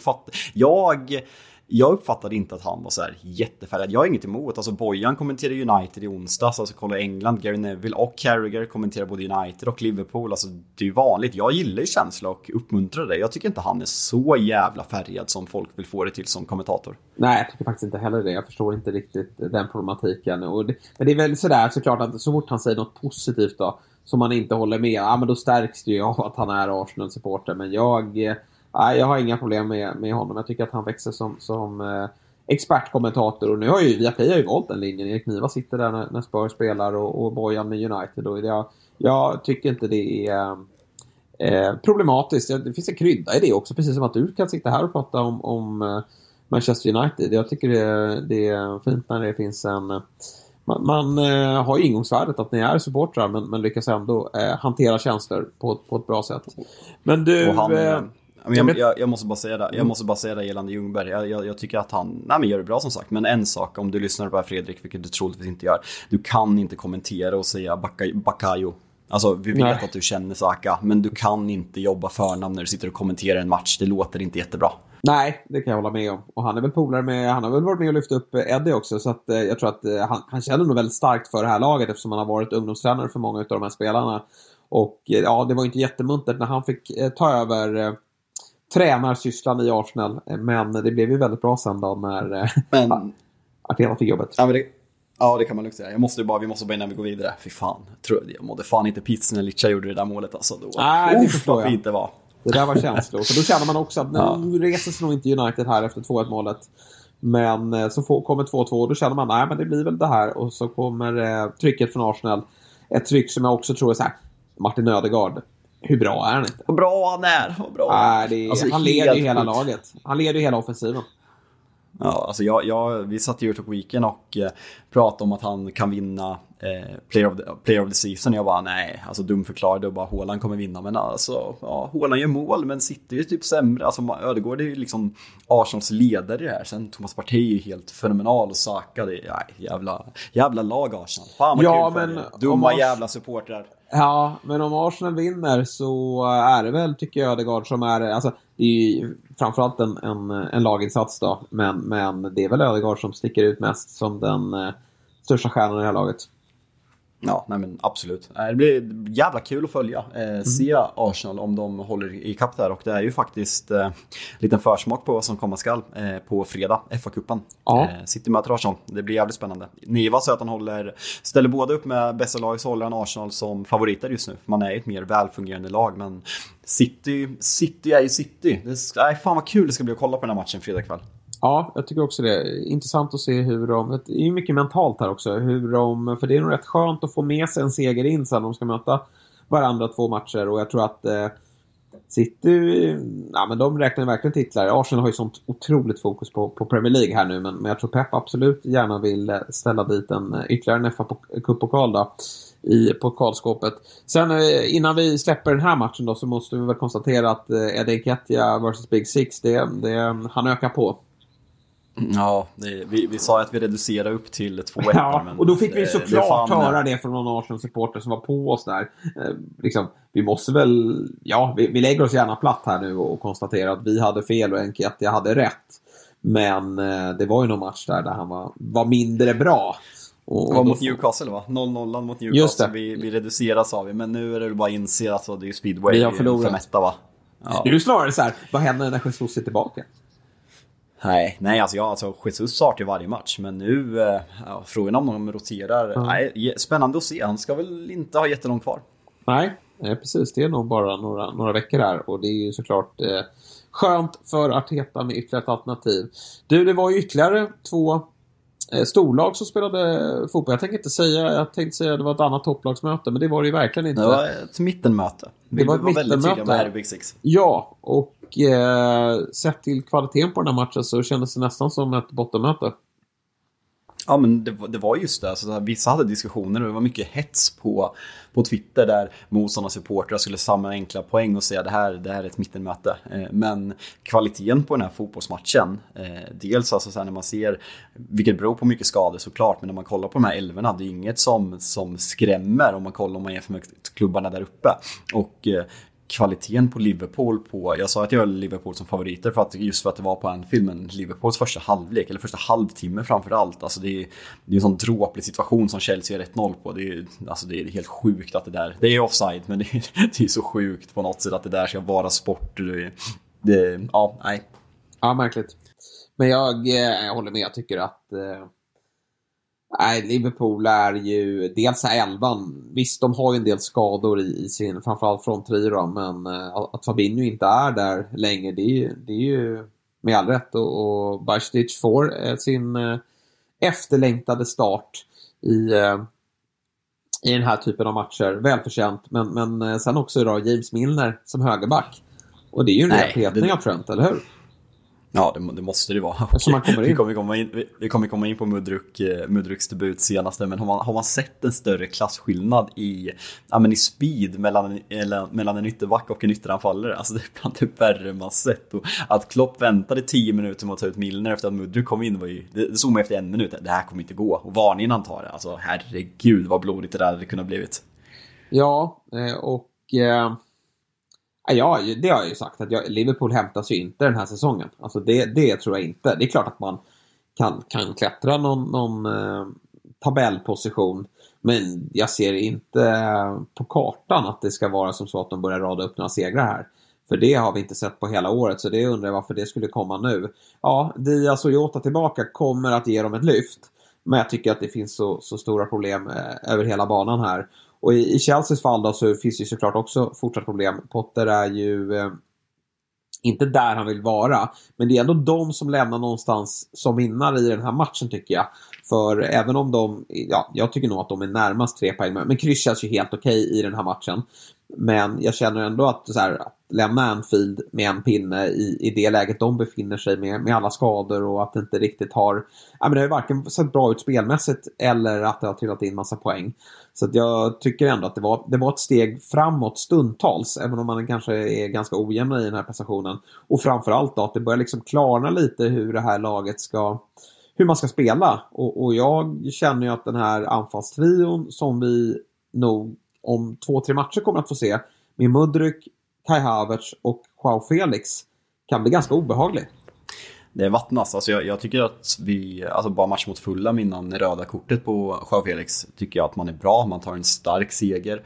Jag uppfattade inte att han var så här jättefärgad. Jag har inget emot. Alltså Bojan kommenterar United i onsdags. Alltså kolla England, Gary Neville och Carragher kommenterar både United och Liverpool. Alltså det är ju vanligt. Jag gillar ju känsla och uppmuntrar det. Jag tycker inte han är så jävla färgad som folk vill få det till som kommentator. Nej, jag tycker faktiskt inte heller det. Jag förstår inte riktigt den problematiken. Men det är väl sådär såklart att så fort han säger något positivt då, som man inte håller med, ja men då stärks det ju av att han är Arsenal-supporter. Men jag har inga problem med honom. Jag tycker att han växer som expertkommentator. Och nu har ju Viaplay valt den linjen. Erik Niva sitter där när Spurs spelar och Bojan med United. Och jag tycker inte det är problematiskt. Det finns en krydda i det också. Precis som att du kan sitta här och prata om Manchester United. Jag tycker det är fint när det finns en... Man har ju ingångsvärdet att ni är supportrar, men lyckas ändå hantera känslor på ett bra sätt. Men du... Jag måste bara säga det. Jag måste bara säga det gällande Ljungberg. Jag tycker att han gör det bra som sagt. Men en sak, om du lyssnar på här, Fredrik, vilket du troligtvis inte gör, du kan inte kommentera och säga Bakayo. Alltså vi vet att du känner Saka, men du kan inte jobba förnamn när du sitter och kommenterar en match. Det låter inte jättebra. Nej, det kan jag hålla med om. Och han är väl polare med, han har väl varit med och lyft upp Eddie också. Så att jag tror att han känner nog väldigt starkt för det här laget, eftersom han har varit ungdomstränare för många av de här spelarna. Och ja, det var ju inte jättemuntert när han fick ta över tränarsysslan i Arsenal, men det blev ju väldigt bra sen då när Arteta fick jobbet. Ja, det kan man lugnt säga. Vi måste bara innan vi går vidare. Fy fan, jag mådde fan inte pizza när Licha gjorde det där målet. Alltså, då. Nej, det förstår jag. Inte var. Det där var känslor. Så då känner man också att nu reser sig nog inte United här efter 2-1-målet. Men så kommer 2-2, då känner man nej, men det blir väl det här. Och så kommer trycket från Arsenal. Ett tryck som jag också tror är så här, Martin Ödegaard. Hur bra är han inte? Hur bra han är. Han leder ju hela laget. Han leder ju hela offensiven. Ja, alltså vi satt i Eurotalk Weekend och pratade om att han kan vinna player of the season. Jag bara nej, alltså dumförklarade och bara Haaland kommer vinna, men alltså ja, Haaland gör mål men sitter ju typ sämre. Alltså Ödegård är ju liksom Arsenals ledare det här. Sen Thomas Partey är ju helt fenomenal och Saka, det är jävla lag Arsenal. Fan vad ja, kul men, dumma jävla supportrar. Ja, men om Arsenal vinner så är det väl, tycker jag, Ödegaard som är, alltså det är ju framförallt en laginsats då, men det är väl Ödegaard som sticker ut mest som den största stjärnan i det här laget. Ja, nej men absolut. Det blir jävla kul att följa. Se Arsenal om de håller i kapp där. Och det är ju faktiskt liten försmak på vad som komma skall på fredag, FA-cupen. City möter Arsenal. Det blir jävligt spännande. Niva så att han ställer båda upp med bästa lag, så håller han Arsenal som favoriter just nu. Man är ju ett mer välfungerande lag, men City är ju City. Nej, fan vad kul det ska bli att kolla på den här matchen fredag kväll. Ja, jag tycker också det. Intressant att se hur de... Det är ju mycket mentalt här också. För det är nog rätt skönt att få med sig en seger in sen de ska möta varandra 2 matcher. Och jag tror att City... Ja, men de räknar verkligen titlar. Arsenal har ju sånt otroligt fokus på Premier League här nu. Men jag tror Pep absolut gärna vill ställa dit ytterligare en FA-cup-pokal då, i pokalskåpet. Sen innan vi släpper den här matchen då, så måste vi väl konstatera att Eddie Nketiah vs Big Six, han ökar på. Ja, vi sa att vi reducerar upp till 2 äppar, ja, men och då fick vi såklart höra det från någon Arsenal-supporter som var på oss där. Liksom, vi måste väl... Ja, vi lägger oss gärna platt här nu och konstaterar att vi hade fel och Nketiah hade rätt. Men det var ju någon match där han var mindre bra. Och var mot Newcastle, va? 0-0 mot Newcastle. Vi reducerar, sa vi. Men nu är det bara inser att det är speedway. Vi har förlorat. Mätta, va? Ja. Det är ju snarare så här, vad händer när Jesus är tillbaka? Nej, alltså Jesus startar i varje match. Men nu, frågan om de roterar. Nej, spännande att se. Han ska väl inte ha jättelångt kvar. Nej, precis, det är nog bara några veckor där. Och det är ju såklart skönt för Arteta med ytterligare ett alternativ. Du, det var ju ytterligare 2 storlag som spelade fotboll. Jag tänkte säga det var ett annat topplagsmöte, men det var det ju verkligen inte. Det var ett mittenmöte. Vi var väldigt tydliga med här i Big Six. Ja, och sett till kvaliteten på den här matchen så kändes det nästan som ett bottenmöte. Ja, men det var just det. Alltså, vissa hade diskussioner och det var mycket hets på Twitter där motståndarnas supportrar skulle samla enkla poäng och säga det här är ett mittenmöte. Men kvaliteten på den här fotbollsmatchen, dels alltså så här när man ser, vilket beror på mycket skador såklart, men när man kollar på de här elverna, det är inget som skrämmer om man jämför med klubbarna där uppe. Och kvaliteten på Liverpool jag sa att jag är Liverpool som favoriter för att det var på en filmen Liverpools första halvlek eller första halvtimme framförallt. Alltså det är en sån dråplig situation som Chelsea är 1-0 på. Det är helt sjukt att det är offside, men det är så sjukt på något sätt att det där ska vara sport. Ja, märkligt. Men jag håller med, jag tycker att nej, Liverpool är ju dels elvan. Visst, de har ju en del skador i sin, framförallt från Triro, men att Fabinho inte är där länge, det är ju med all rätt. Och Bajstic får sin efterlängtade start i den här typen av matcher. Välförtjänt, men sen också idag James Milner som högerback. Och det är ju en repetning av Trent, eller hur? Ja, det måste det vara. Vi kommer komma in på Mudruks debut senaste, men har man sett en större klassskillnad i speed mellan en ytterback och en ytteranfallare? Alltså det är bland det värre man sett. Och att Klopp väntade 10 minuter med att ta ut Milner efter att Mudruk kom in, det såg man efter 1 minut. Det här kommer inte gå. Och varningen han tar, alltså herregud vad blodigt det där hade kunnat blivit. Ja, och ja, det har jag ju sagt att Liverpool hämtas ju inte den här säsongen. Alltså det tror jag inte. Det är klart att man kan klättra någon tabellposition, men jag ser inte på kartan att det ska vara som så att de börjar rada upp några segrar här. För det har vi inte sett på hela året, så det undrar jag varför det skulle komma nu. Ja, Diaz och Jota tillbaka kommer att ge dem ett lyft, men jag tycker att det finns så stora problem över hela banan här. Och i Chelseas fall då så finns det ju såklart också fortsatt problem. Potter är ju inte där han vill vara. Men det är ändå de som lämnar någonstans som vinnare i den här matchen, tycker jag. För även om jag tycker nog att de är närmast 3 poäng. Men kryssas ju helt okej i den här matchen. Men jag känner ändå att, så här, att lämna Anfield med en pinne i det läget de befinner sig med alla skador och att det inte riktigt har... Ja, men det har ju varken sett bra ut spelmässigt eller att det har trillat in massa poäng. Så att jag tycker ändå att det var ett steg framåt stundtals, även om man kanske är ganska ojämna i den här prestationen. Och framförallt då, att det börjar liksom klarna lite hur det här laget ska... hur man ska spela. Och jag känner ju att den här anfallstrion som vi nog om 2-3 matcher kommer att få se med Mudryk, Kai Havertz och Joao Felix kan bli ganska obehaglig. Det vattnas. Alltså jag tycker att vi, alltså bara match mot Fulham innan röda kortet på Joao Felix, tycker jag att man är bra. Man tar en stark seger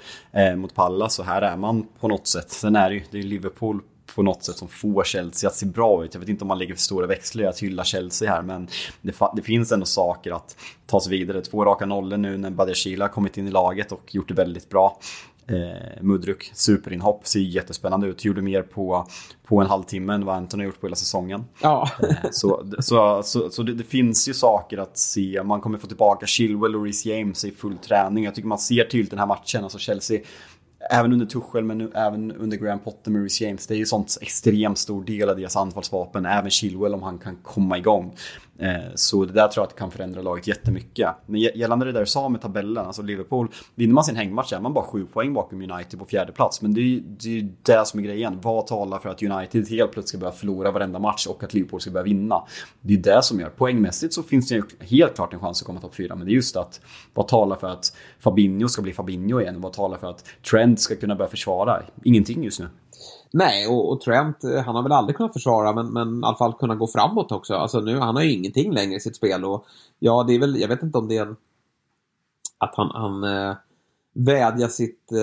mot Pallas, så här är man på något sätt. Sen är det ju Liverpool på något sätt som får Chelsea att se bra ut. Jag vet inte om man lägger för stora växlar att hylla Chelsea här, men det finns ändå saker att ta sig vidare. 2 raka nollor nu när Badiashile kommit in i laget och gjort det väldigt bra. Mudryk, superinhopp, ser jättespännande ut. Gjorde mer på en halvtimme än vad Anthony har gjort på hela säsongen. Ja. Så det finns ju saker att se. Man kommer få tillbaka Chilwell och Reece James i full träning. Jag tycker man ser tydligt den här matchen. Alltså Chelsea... även under Tuchel, men nu, även under Graham Potter med Reece James. Det är ju sånt extremt stor del av deras anfallsvapen. Även Chilwell, om han kan komma igång. Så det där tror jag att kan förändra laget jättemycket. Men gällande det där du sa med tabellen, alltså Liverpool, vinner man sin hängmatch är man bara 7 poäng bakom United på 4:e plats. Men det är det som är grejen. Vad talar för att United helt plötsligt ska börja förlora varenda match och att Liverpool ska börja vinna? Det är det som gör. Poängmässigt så finns det ju helt klart en chans att komma topp 4. Men det är just att vad talar för att Fabinho ska bli Fabinho igen? Vad talar för att Trent ska kunna börja försvara? Ingenting just nu. Nej, och Trent, han har väl aldrig kunnat försvara, men i alla fall kunna gå framåt också. Alltså nu, han har ju ingenting längre i sitt spel. Och ja, det är väl, jag vet inte om det är att han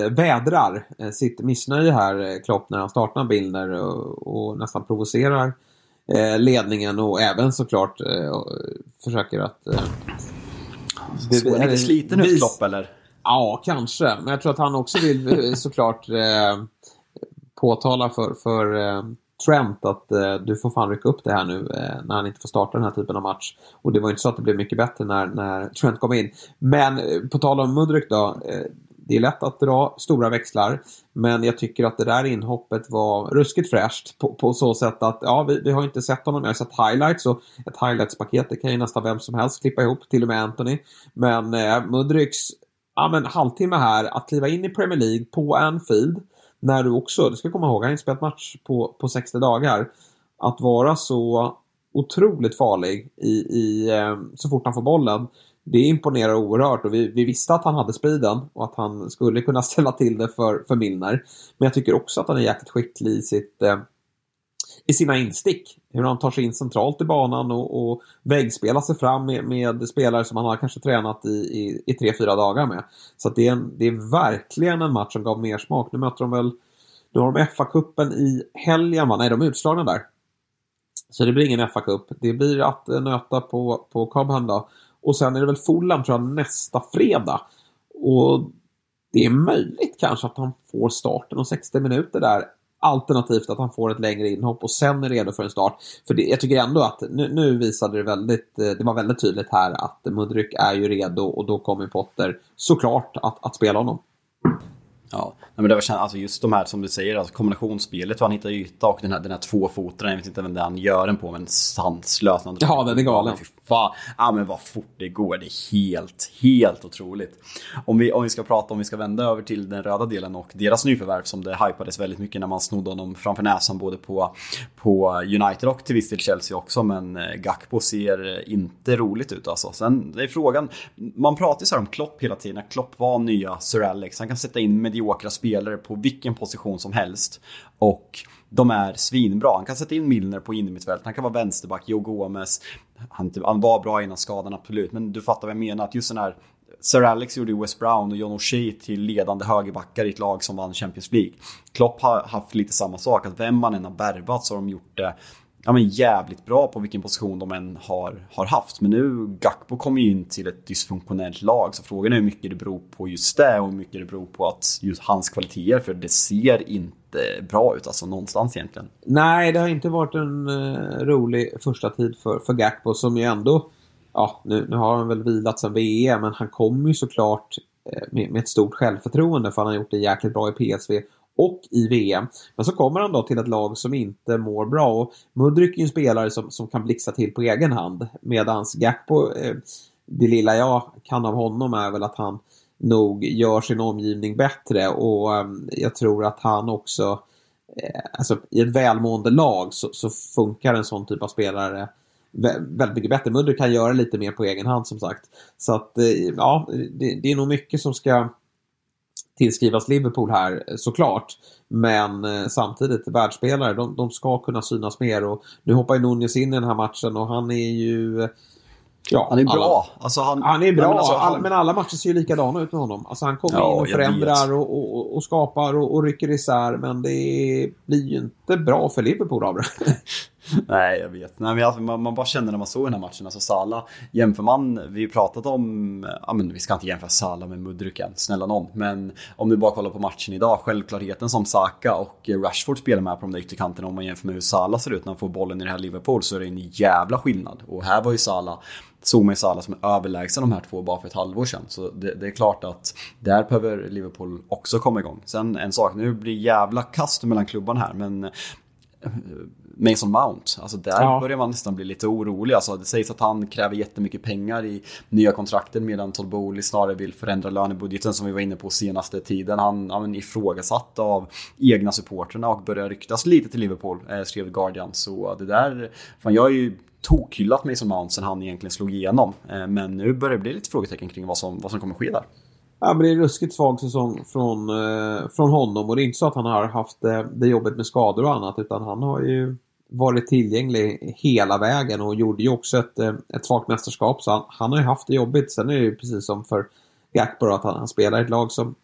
vädrar sitt missnöje här, Klopp, när han startar bilder och nästan provocerar ledningen och även såklart försöker att... Så är det sliten ut Klopp, eller? Ja, kanske. Men jag tror att han också vill såklart... påtala för Trent att du får fan rycka upp det här nu när han inte får starta den här typen av match. Och det var ju inte så att det blev mycket bättre när Trent kom in. Men på tal om Mudryk då, det är lätt att dra stora växlar, men jag tycker att det där inhoppet var ruskigt fräscht på så sätt att ja, vi har inte sett honom. Jag har sett highlights, och ett highlights-paket det kan ju nästan vem som helst klippa ihop, till och med Anthony. Men Mudryks halvtimme här, att kliva in i Premier League på Anfield, när du också, du ska komma ihåg, han spelat match på 60 dagar, att vara så otroligt farlig i så fort han får bollen, det imponerar oerhört. Och vi visste att han hade speeden och att han skulle kunna ställa till det för Milner. Men jag tycker också att han är jäkligt skicklig i sina instick, hur han tar sig in centralt i banan och väggspelar sig fram med spelare som han har kanske tränat i 3-4 dagar med. Så att det är verkligen en match som gav mer smak. Nu möter de väl, nu har de FA-cupen i helgen, va? Nej, de är utslagna där. Så det blir ingen FA-cup. Det blir att nöta på Cobham då. Och sen är det väl Fulham, tror jag, nästa fredag. Och det är möjligt kanske att han får starten om 60 minuter där. Alternativt att han får ett längre inhopp och sen är redo för en start. För jag tycker ändå att nu visade det var väldigt tydligt här att Mudryk är ju redo, och då kommer Potter såklart att spela honom. Ja, men det var, alltså just de här som du säger, alltså kombinationsspelet, han hittar yta och den här tvåfoten, jag vet inte vem det han gör den på, men sanslös. Ja, den är galen. Ja, men vad fort det går, det är helt otroligt. Om vi ska prata, om vi ska vända över till den röda delen och deras nyförvärv som det hypades väldigt mycket när man snodde honom framför näsan både på United och till viss del Chelsea också, men Gakpo ser inte roligt ut alltså. Sen är frågan, man pratar så här om Klopp hela tiden, Klopp var nya Sir Alex, han kan sätta in mediokra spelare på vilken position som helst och de är svinbra. Han kan sätta in Milner på innermittfältet, han kan vara vänsterback, Joe Gomez, han var bra innan skadan absolut, men du fattar vad jag menar, att just den här Sir Alex gjorde Wes Brown och John O'Shea till ledande högerbackar i ett lag som vann Champions League. Klopp har haft lite samma sak, att vem man än har värvat så har de gjort det jävligt bra på vilken position de än har haft. Men nu Gakpo kommer ju in till ett dysfunktionellt lag, så frågan är hur mycket det beror på just det och hur mycket det beror på att just hans kvaliteter, för det ser inte bra ut alltså någonstans egentligen. Nej, det har inte varit en rolig första tid för Gakpo, som ju ändå, ja, nu har han väl vilat sedan VM, men han kommer ju såklart med ett stort självförtroende, för han har gjort det jäkligt bra i PSV och i VM. Men så kommer han då till ett lag som inte mår bra, och Mudryk är ju en spelare som kan blixa till på egen hand, medans Gakpo, det lilla jag kan av honom är väl att han nog gör sin omgivning bättre, och jag tror att han också, alltså i ett välmående lag så funkar en sån typ av spelare väldigt mycket bättre. Mudryk kan göra lite mer på egen hand, som sagt. Så att ja, det är nog mycket som ska tillskrivas Liverpool här, såklart. Men samtidigt, världsspelare, de ska kunna synas mer, och nu hoppar ju Nunez in i den här matchen, och han är ju... Ja, han är bra. Alltså han är bra, men alla matcher ser ju likadana ut med honom. Alltså han kommer in och förändrar och skapar och rycker isär, men det blir ju inte bra för Liverpool av det. Nej, jag vet. Nej, men alltså, man bara känner när man såg den här matchen. Alltså Salah, jämför man, vi har ju pratat om, ja, men vi ska inte jämföra Salah med Mudryken, snälla någon. Men om du bara kollar på matchen idag, självklarheten som Saka och Rashford spelar med på de där ytterkanterna, om man jämför med hur Salah ser ut när han får bollen i det här Liverpool, så är det en jävla skillnad. Och här var ju Salah som är överlägsen de här två bara för ett halvår sedan. Så det är klart att där behöver Liverpool också komma igång. Sen en sak, nu blir jävla kast mellan klubban här, men Mason Mount, alltså där börjar man nästan bli lite orolig. Alltså det sägs att han kräver jättemycket pengar i nya kontrakten, medan Todd Boehly snarare vill förändra lönebudgeten, som vi var inne på senaste tiden. Han är ifrågasatt av egna supporterna och börjar ryktas lite till Liverpool, skrev Guardian. Så det där, fan, jag är ju tokhyllat Mason Mount sen han egentligen slog igenom, men nu börjar det bli lite frågetecken kring vad som kommer ske där. Ja, men det är en ruskigt svag säsong från honom, och det är inte så att han har haft det jobbet med skador och annat, utan han har ju varit tillgänglig hela vägen och gjorde ju också ett svagt mästerskap, så han har ju haft det jobbigt. Sen är det ju precis som för Gakpo att han spelar ett lag som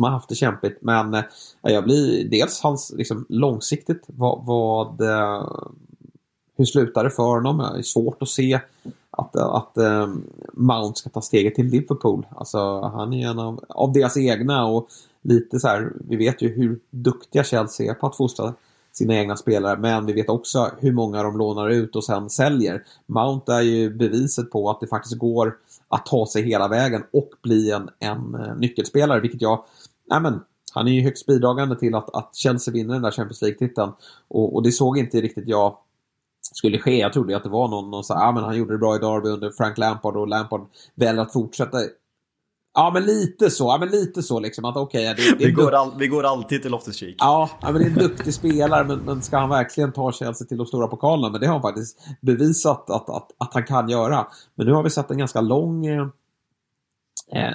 har haft det kämpigt, men jag blir dels hans liksom, långsiktigt hur slutar det för honom? Det är svårt att se att Mount ska ta steget till Liverpool. Alltså han är en av deras egna, och lite så här, vi vet ju hur duktiga Chelsea är på att fostra sina egna spelare, men vi vet också hur många de lånar ut och sen säljer. Mount är ju beviset på att det faktiskt går att ta sig hela vägen och bli en nyckelspelare, vilket jag... han är ju högst bidragande till att Chelsea vinner den där Champions League-titeln, och det såg inte riktigt jag skulle ske. Jag trodde att det var någon som sa, men han gjorde det bra i Derby under Frank Lampard, och Lampard väljer att fortsätta. Ja men lite så liksom att vi går alltid till Loftus-Cheek. Ja, men det är en duktig spelare, men ska han verkligen ta Chelsea till de stora pokalerna? Men det har han faktiskt bevisat att han kan göra. Men nu har vi sett en ganska lång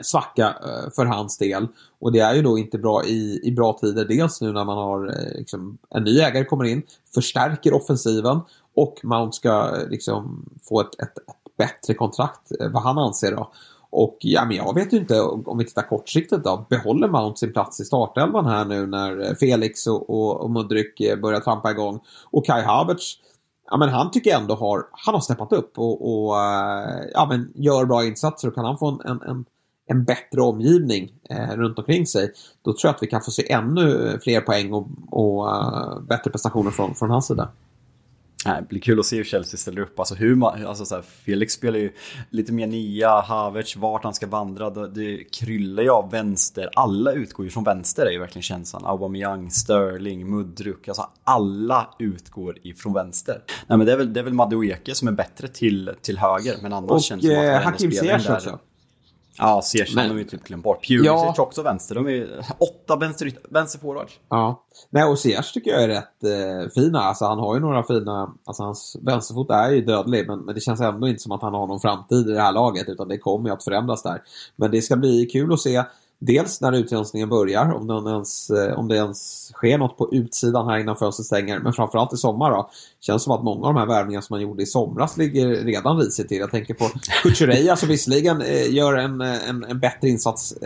svacka för hans del, och det är ju då inte bra i bra tider, dels nu när man har liksom, en ny ägare kommer in, förstärker offensiven, och Mount ska liksom få ett bättre kontrakt, vad han anser då. Och ja, men jag vet ju inte, om vi tittar kortsiktigt då, behåller Mount sin plats i startelvan här nu när Felix och Mudryk börjar trampa igång, och Kai Havertz, ja, men han tycker ändå han har steppat upp och ja, men gör bra insatser, och kan han få en bättre omgivning runt omkring sig, då tror jag att vi kan få se ännu fler poäng och bättre prestationer från hans sida. Nej, det blir kul att se hur Chelsea ställer upp. Alltså så här, Felix spelar ju lite mer nia, Havertz, vart han ska vandra. Det kryllar ju av vänster. Alla utgår ju från vänster, är ju verkligen känslan. Aubameyang, Sterling, Mudryk. Alltså alla utgår ifrån vänster. Nej, men det är väl Madueke som är bättre till höger. Men annars och, känns det som att Hakim Ziyech också. Ja, Ziyech, de är ju typ glömt bort. Pjur är också vänster. De är ju 8 vänsterforward. Ja. Nej, och Ziyech tycker jag är rätt fina. Alltså han har ju några fina... Alltså hans vänsterfot är ju dödlig. Men det känns ändå inte som att han har någon framtid i det här laget. Utan det kommer ju att förändras där. Men det ska bli kul att se... Dels när utrensningen börjar, om det ens sker något på utsidan här innan fönstret stänger, men framförallt i sommar då. Känns som att många av de här värvningarna som man gjorde i somras ligger redan risigt till. Jag tänker på Cucurella som visserligen gör en bättre insats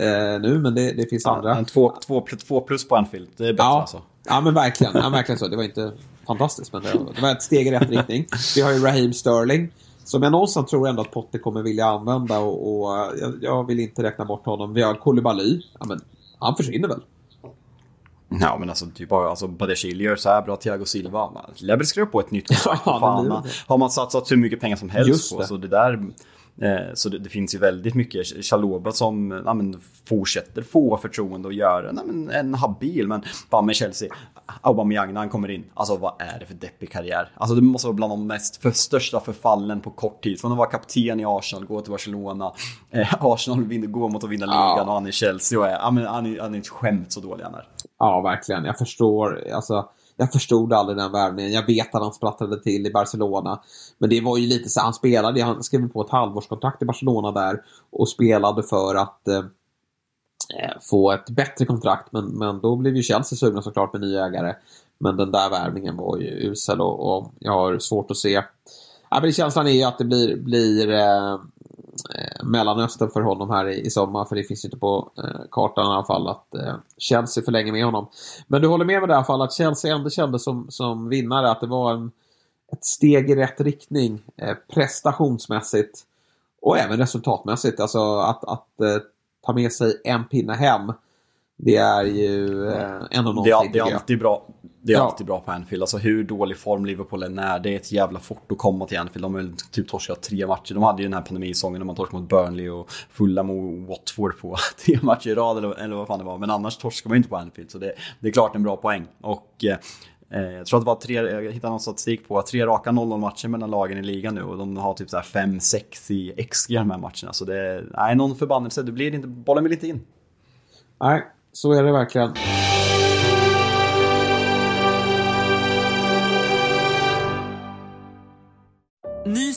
nu, men det finns andra. En 2 plus på Anfield, det är bättre alltså. Ja, men verkligen. Ja, verkligen så. Det var inte fantastiskt, men det var ett steg i rätt riktning. Vi har ju Raheem Sterling, som jag någonstans tror ändå att Potter kommer vilja använda, och jag vill inte räkna bort honom. Vi har Koulibaly, men han försvinner väl? Ja, men alltså typ Badiashile gör så här bra, Thiago Silva. Läbber skrev på ett nytt kontrakt. Har man satsat hur mycket pengar som helst på, så det där Så det finns ju väldigt mycket Chalobah som fortsätter få förtroende och göra en habil, men bara med Chelsea, Aubameyang när han kommer in, alltså vad är det för deppig karriär? Alltså det måste vara bland de största förfallen på kort tid, från att vara kapten i Arsenal, gå till Barcelona, Arsenal går mot att vinna ligan och han är Chelsea och han är ett skämt så dålig han är. Ja, verkligen, jag förstod aldrig den värvningen. Jag vet att han sprattlade till i Barcelona. Men det var ju lite så, han skrev på ett halvårskontrakt i Barcelona där och spelade för att få ett bättre kontrakt. Men då blev ju Chelsea sugna såklart med nya ägare. Men den där värvningen var ju usel och jag har svårt att se. Ja, men känslan är ju att det blir Mellanöstern för honom här i sommar, för det finns inte på kartan i alla fall att Chelsea förlänger med honom. Men du håller med mig i alla fall att Chelsea ändå kändes som vinnare, att det var ett steg i rätt riktning prestationsmässigt och även resultatmässigt. Alltså att ta med sig en pinne hem, det är ju ändå någonting. Det är alltid bra. Det är alltid bra på Anfield. Alltså hur dålig form Liverpool är när det är ett jävla fort att komma till Anfield. De har typ torskat 3 matcher. De hade ju den här pandemisången när man torskade mot Burnley och Fulham och Watford på 3 matcher i rad eller vad fan det var. Men annars torskar man ju inte på Anfield. Så det är klart en bra poäng. Och jag tror att det var 3, jag hittade någon statistik på 3 raka 0-0 matcher mellan lagen i ligan nu, och de har typ 5-6 i XG de här matcherna. Så det är någon förbannelse. Det blir inte, bollen vill inte in. Nej, så är det verkligen. Ny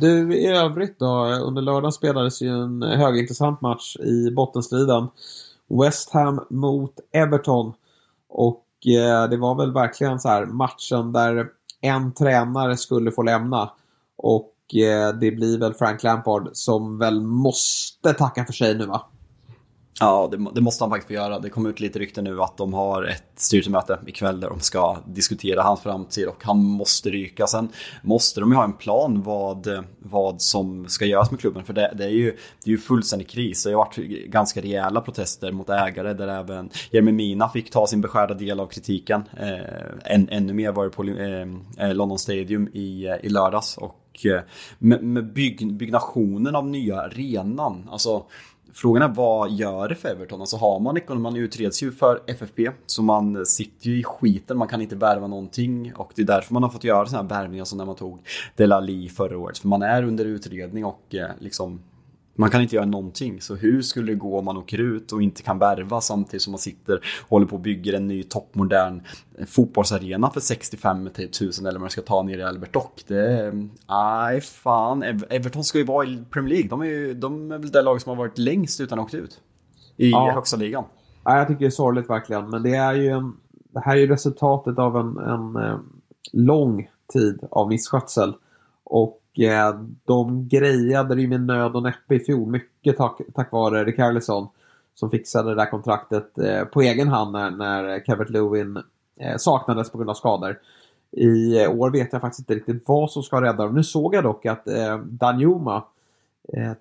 Du, i övrigt då, under lördagen spelades ju en högintressant match i bottenstriden. West Ham mot Everton. Och det var väl verkligen så här matchen där en tränare skulle få lämna. Och det blir väl Frank Lampard som väl måste tacka för sig nu, va? Ja, det måste han faktiskt få göra. Det kom ut lite rykte nu att de har ett styrelsemöte ikväll där de ska diskutera hans framtid och han måste ryka. Sen måste de ju ha en plan vad som ska göras med klubben, för det är ju fullständig kris. Det har varit ganska rejäla protester mot ägare där även Jeremy Mina fick ta sin beskärda del av kritiken. Ännu mer var det på London Stadium i lördags, och med byggnationen av nya arenan. Alltså frågan är, vad gör det för Everton? Alltså har man ekonomi, man utreds ju för FFP, så man sitter ju i skiten, man kan inte värva någonting, och det är därför man har fått göra sådana här värvningar som när man tog Dele Alli förra året, för man är under utredning och liksom man kan inte göra någonting. Så hur skulle det gå om man åker ut och inte kan värva samtidigt som man sitter och håller på och bygger en ny toppmodern fotbollsarena för 65 000, eller man ska ta ner i Albert Dock? Nej, fan. Everton ska ju vara i Premier League. De är väl det lag som har varit längst utan att åka ut i högsta ligan. Ja, jag tycker det är sorgligt verkligen. Men det här är ju resultatet av en lång tid av misskötsel. Och de grejade det ju med nöd och näppe i fjol, mycket tack vare Richarlison som fixade det där kontraktet på egen hand när Calvert-Lewin saknades på grund av skador. I år vet jag faktiskt inte riktigt vad som ska rädda dem. Nu såg jag dock att Danjuma,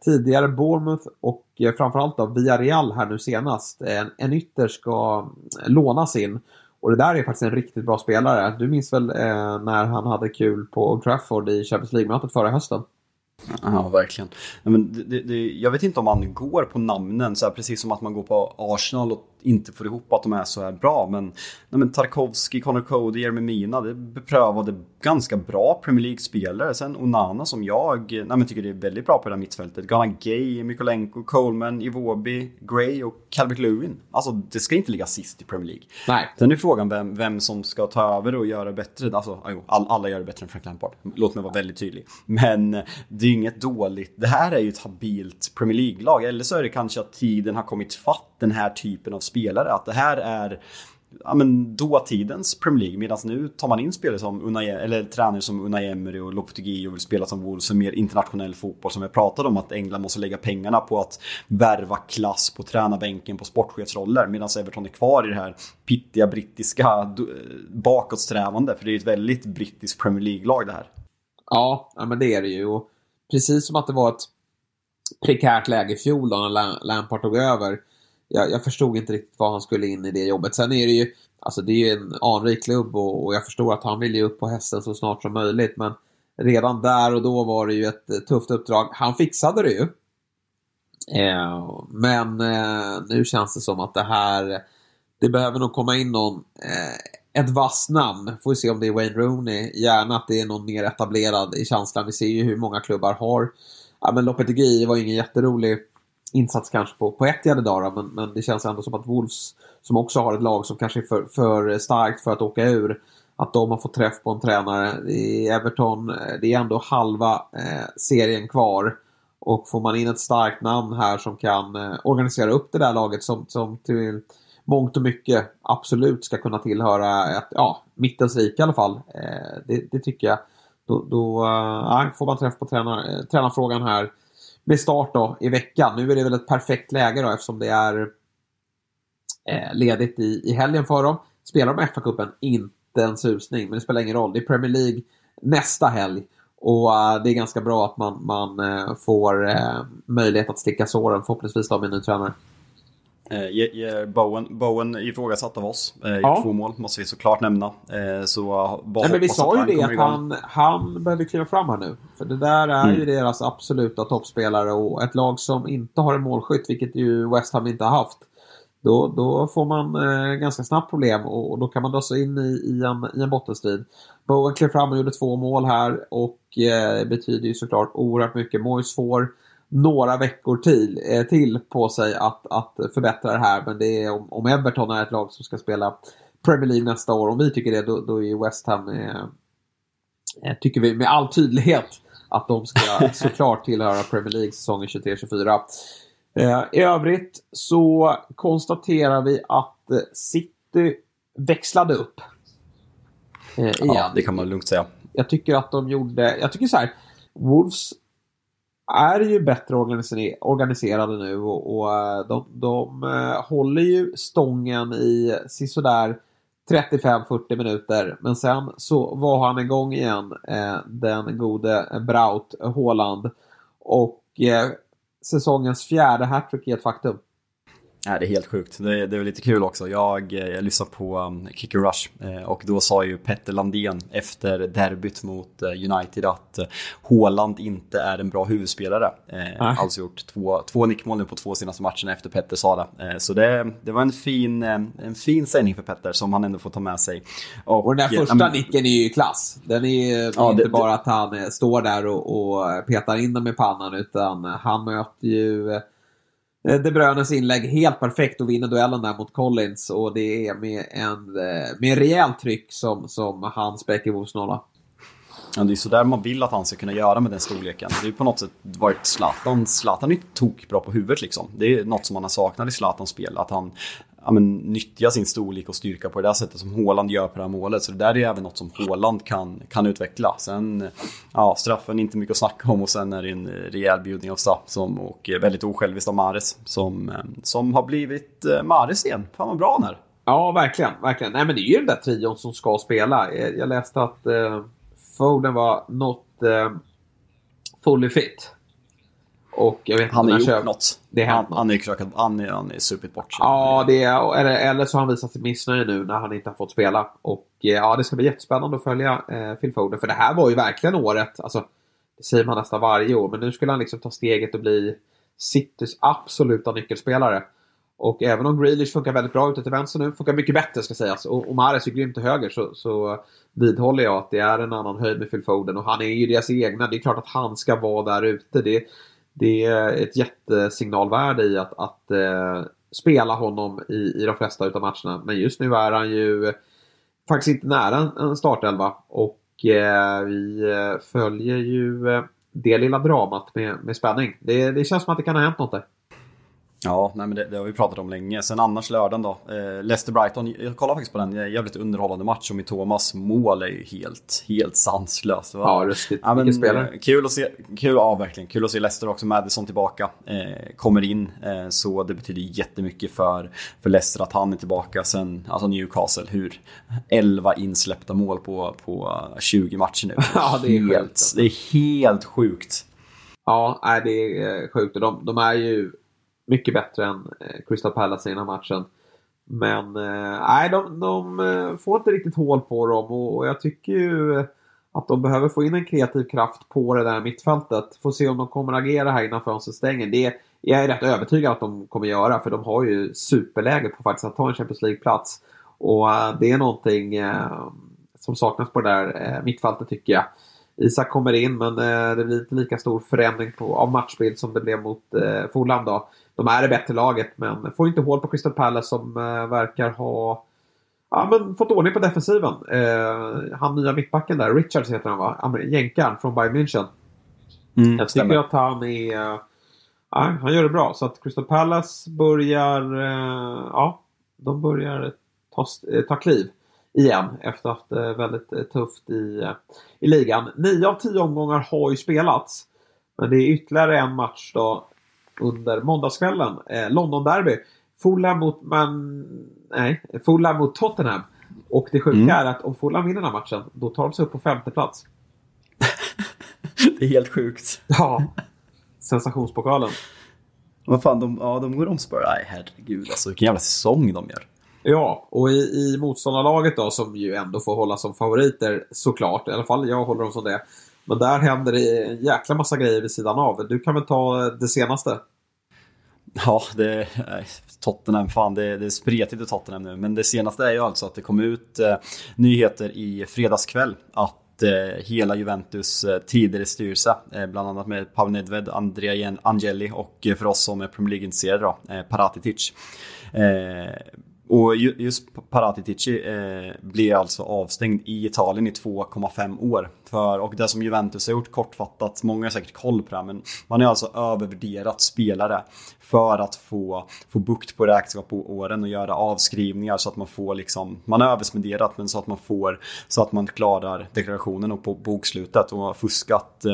tidigare Bournemouth och framförallt av Villarreal här nu senast, en ytter ska lånas in. Och det där är faktiskt en riktigt bra spelare. Du minns väl när han hade kul på Old Trafford i Champions League-mötet förra hösten? Ja, verkligen. Men jag vet inte om man går på namnen så här, precis som att man går på Arsenal och inte får ihop att de är så här bra. Men, nej, men Tarkowski, Connor Cody, Jeremy Mina, det beprövade ganska bra Premier League-spelare. Sen Onana som jag tycker det är väldigt bra på det här mittfältet. Ghana Gay, Mikolenko, Coleman, Iwobi, Gray och Calvert Lewin. Alltså det ska inte ligga sist i Premier League. Nej. Sen är frågan vem som ska ta över och göra bättre. Alltså, alla gör det bättre än Frank Lampard. Låt mig vara väldigt tydlig. Men det är inget dåligt. Det här är ju ett habilt Premier League-lag. Eller så är det kanske att tiden har kommit fatt den här typen av spelare. Att det här är dåtidens Premier League. Medan nu tar man in spelare som tränare som Unai Emery och Lopetegui och vill spela som Wolves och mer internationell fotboll. Som jag pratade om att England måste lägga pengarna på att värva klass på tränarbänken på sportchefsroller. Medan Everton är kvar i det här pittiga brittiska bakåtsträvande. För det är ju ett väldigt brittiskt Premier League-lag det här. Ja, men det är det ju. Och precis som att det var ett prekärt läge i fjol då när Lampard tog över. Jag förstod inte riktigt vad han skulle in i det jobbet. Sen är det ju, alltså det är ju en anrik klubb och jag förstår att han vill ju upp på hästen så snart som möjligt. Men redan där och då var det ju ett tufft uppdrag. Han fixade det ju. Men nu känns det som att det behöver nog komma in någon ett vass namn. Får vi se om det är Wayne Rooney. Gärna att det är någon mer etablerad i känslan. Vi ser ju hur många klubbar har. Ja, men Lopetegui var ingen jätterolig insats kanske på ett i dag, men det känns ändå som att Wolves, som också har ett lag som kanske är för starkt för att åka ur, att de har fått träff på en tränare i Everton. Det är ändå halva serien kvar, och får man in ett starkt namn här som kan organisera upp det där laget som till mångt och mycket absolut ska kunna tillhöra ett, mittens rike i alla fall, det tycker jag. Då får man träff på tränarfrågan här med start då i veckan. Nu är det väl ett perfekt läge då, eftersom det är ledigt i helgen för dem. Spelar de FA-cupen? Inte en susning, men det spelar ingen roll. Det är Premier League nästa helg, och det är ganska bra att man får möjlighet att sticka såren förhoppningsvis då med en ny tränare. Bowen ifrågasatt av oss i 2 mål, måste vi såklart nämna. Men vi sa ju det att han behöver kliva fram här nu. För det där är ju deras absoluta toppspelare. Och ett lag som inte har en målskytt, vilket ju West Ham inte har haft, då får man ganska snabbt problem. Och då kan man dras in i en bottenstrid. Bowen klev fram och gjorde 2 mål här. Och betyder ju såklart oerhört mycket. Moyes får några veckor till på sig att förbättra det här. Men det är, om Everton är ett lag som ska spela Premier League nästa år, om vi tycker det, då är West Ham tycker vi med all tydlighet att de ska såklart tillhöra Premier League säsongen 23-24. I övrigt så konstaterar vi att City växlade upp igen. Ja, det kan man lugnt säga. Jag tycker att de gjorde, jag tycker så här, Wolves är ju bättre organiserade nu, och de håller ju stången i sådär 35-40 minuter. Men sen så var han igång igen, den gode Braut Haaland, och säsongens 4:e hattrick är ett faktum. Nej, det är helt sjukt. Det är lite kul också. Jag lyssnade på Kick and Rush, och då sa ju Petter Landén efter derbyt mot United att Haaland inte är en bra huvudspelare. Alltså gjort 2 nickmål nu på 2 senaste matcherna efter Petter sa det. Så det var en fin sändning för Petter som han ändå får ta med sig. Och den där första nicken är ju klass. Den är inte bara att han står där och petar in dem i pannan, utan han möter ju De Bruynes inlägg helt perfekt och vinner duellen där mot Collins, och det är med rejäl tryck som han späcker vår snåla. Ja, det är så där man vill att han ska kunna göra med den storleken. Det är på något sätt varit Zlatan är inte tokbra på huvudet liksom. Det är något som man har saknat i Zlatans spel, att han nyttjar sin storlek och styrka på det där sättet som Haaland gör på det här målet. Så det där är ju även något som Haaland kan utveckla. Sen, straffen är inte mycket att snacka om, och sen är det en rejäl bjudning av Sapp och väldigt osjälviskt av Mahrez som har blivit Mahrez igen. Fan vad bra han är. Ja, verkligen, verkligen. Nej, men det är ju den där trion som ska spela. Jag läste att Foden var något fully fit. Och jag vet, han har gjort något. Det han är krökat, han är supit bort. Ja, det är, eller så har han visat sig missnöjd nu när han inte har fått spela. Och det ska bli jättespännande att följa Phil Foden. För det här var ju verkligen året, alltså, det säger man nästan varje år, men nu skulle han liksom ta steget och bli Citys absoluta nyckelspelare. Och även om Grealish funkar väldigt bra ute till vänster nu, funkar mycket bättre ska sägas, och Mahrez är grymt till höger, så vidhåller jag att det är en annan höjd med Phil Foden. Och han är ju deras egna, det är klart att han ska vara där ute. Det är ett jättesignalvärde i att spela honom i de flesta utav matcherna. Men just nu är han ju faktiskt inte nära en startelva. Och vi följer ju det lilla dramat med spänning. Det känns som att det kan ha hänt något där. Ja, nej, men det har vi pratat om länge. Sen annars lördagen då, Leicester-Brighton, jag kollar faktiskt på den, jävligt underhållande match. Och med Thomas mål är ju helt sanslöst. Ja, ruskigt, ja, vilken spelare. Kul att se Leicester också, Madison tillbaka, kommer in, så det betyder jättemycket för Leicester att han är tillbaka. Sen, alltså Newcastle, hur 11 insläppta mål på 20 matcher nu. Ja, det är helt sjukt. Ja, nej, det är sjukt. De är ju mycket bättre än Crystal Palace i den här matchen. Men de får inte riktigt hål på dem. Och jag tycker ju att de behöver få in en kreativ kraft på det där mittfältet. Får se om de kommer agera här innan fönstret stänger. Jag är rätt övertygad att de kommer göra. För de har ju superläge på faktiskt att ta en Champions League-plats. Och det är någonting som saknas på det där mittfältet tycker jag. Isak kommer in, men det blir inte lika stor förändring av matchbild som det blev mot Fulham då. De är det bättre laget, men får inte hål på Crystal Palace som verkar ha fått ordning på defensiven. Han nya mittbacken där, Richards heter han va? Jänkaren från Bayern München. Jag tycker att han är... han gör det bra. Så att Crystal Palace börjar ta kliv igen efter att ha haft väldigt tufft i ligan. 9 av 10 omgångar har ju spelats, men det är ytterligare en match då under måndagskvällen, London derby, Fulham mot Tottenham. Och det sjuka är att om Fulham vinner den här matchen, då tar de sig upp på 5:e plats. Det är helt sjukt. Ja, sensationspokalen. Vad fan, de går om Spurs. Nej, herregud, alltså vilken jävla säsong de gör. Ja, och i motståndarlaget då, som ju ändå får hålla som favoriter såklart, i alla fall jag håller dem som det. Men där händer det en jäkla massa grejer vid sidan av. Du kan väl ta det senaste? Ja, Tottenham, fan det är spretigt i Tottenham nu. Men det senaste är ju alltså att det kom ut nyheter i fredagskväll att hela Juventus tidigare styrelse, bland annat med Pavel Nedved, Andrea Angeli och för oss som är Premier League-intresserade då, Paratici. Och just Paratici blir alltså avstängd i Italien i 2,5 år. Och det som Juventus har gjort kortfattat, många har säkert koll på det, men man har alltså övervärderat spelare för att få bukt på räkenskap på åren och göra avskrivningar så att man får liksom, man har överspenderat, men så att man klarar deklarationen och på bokslutet, och har fuskat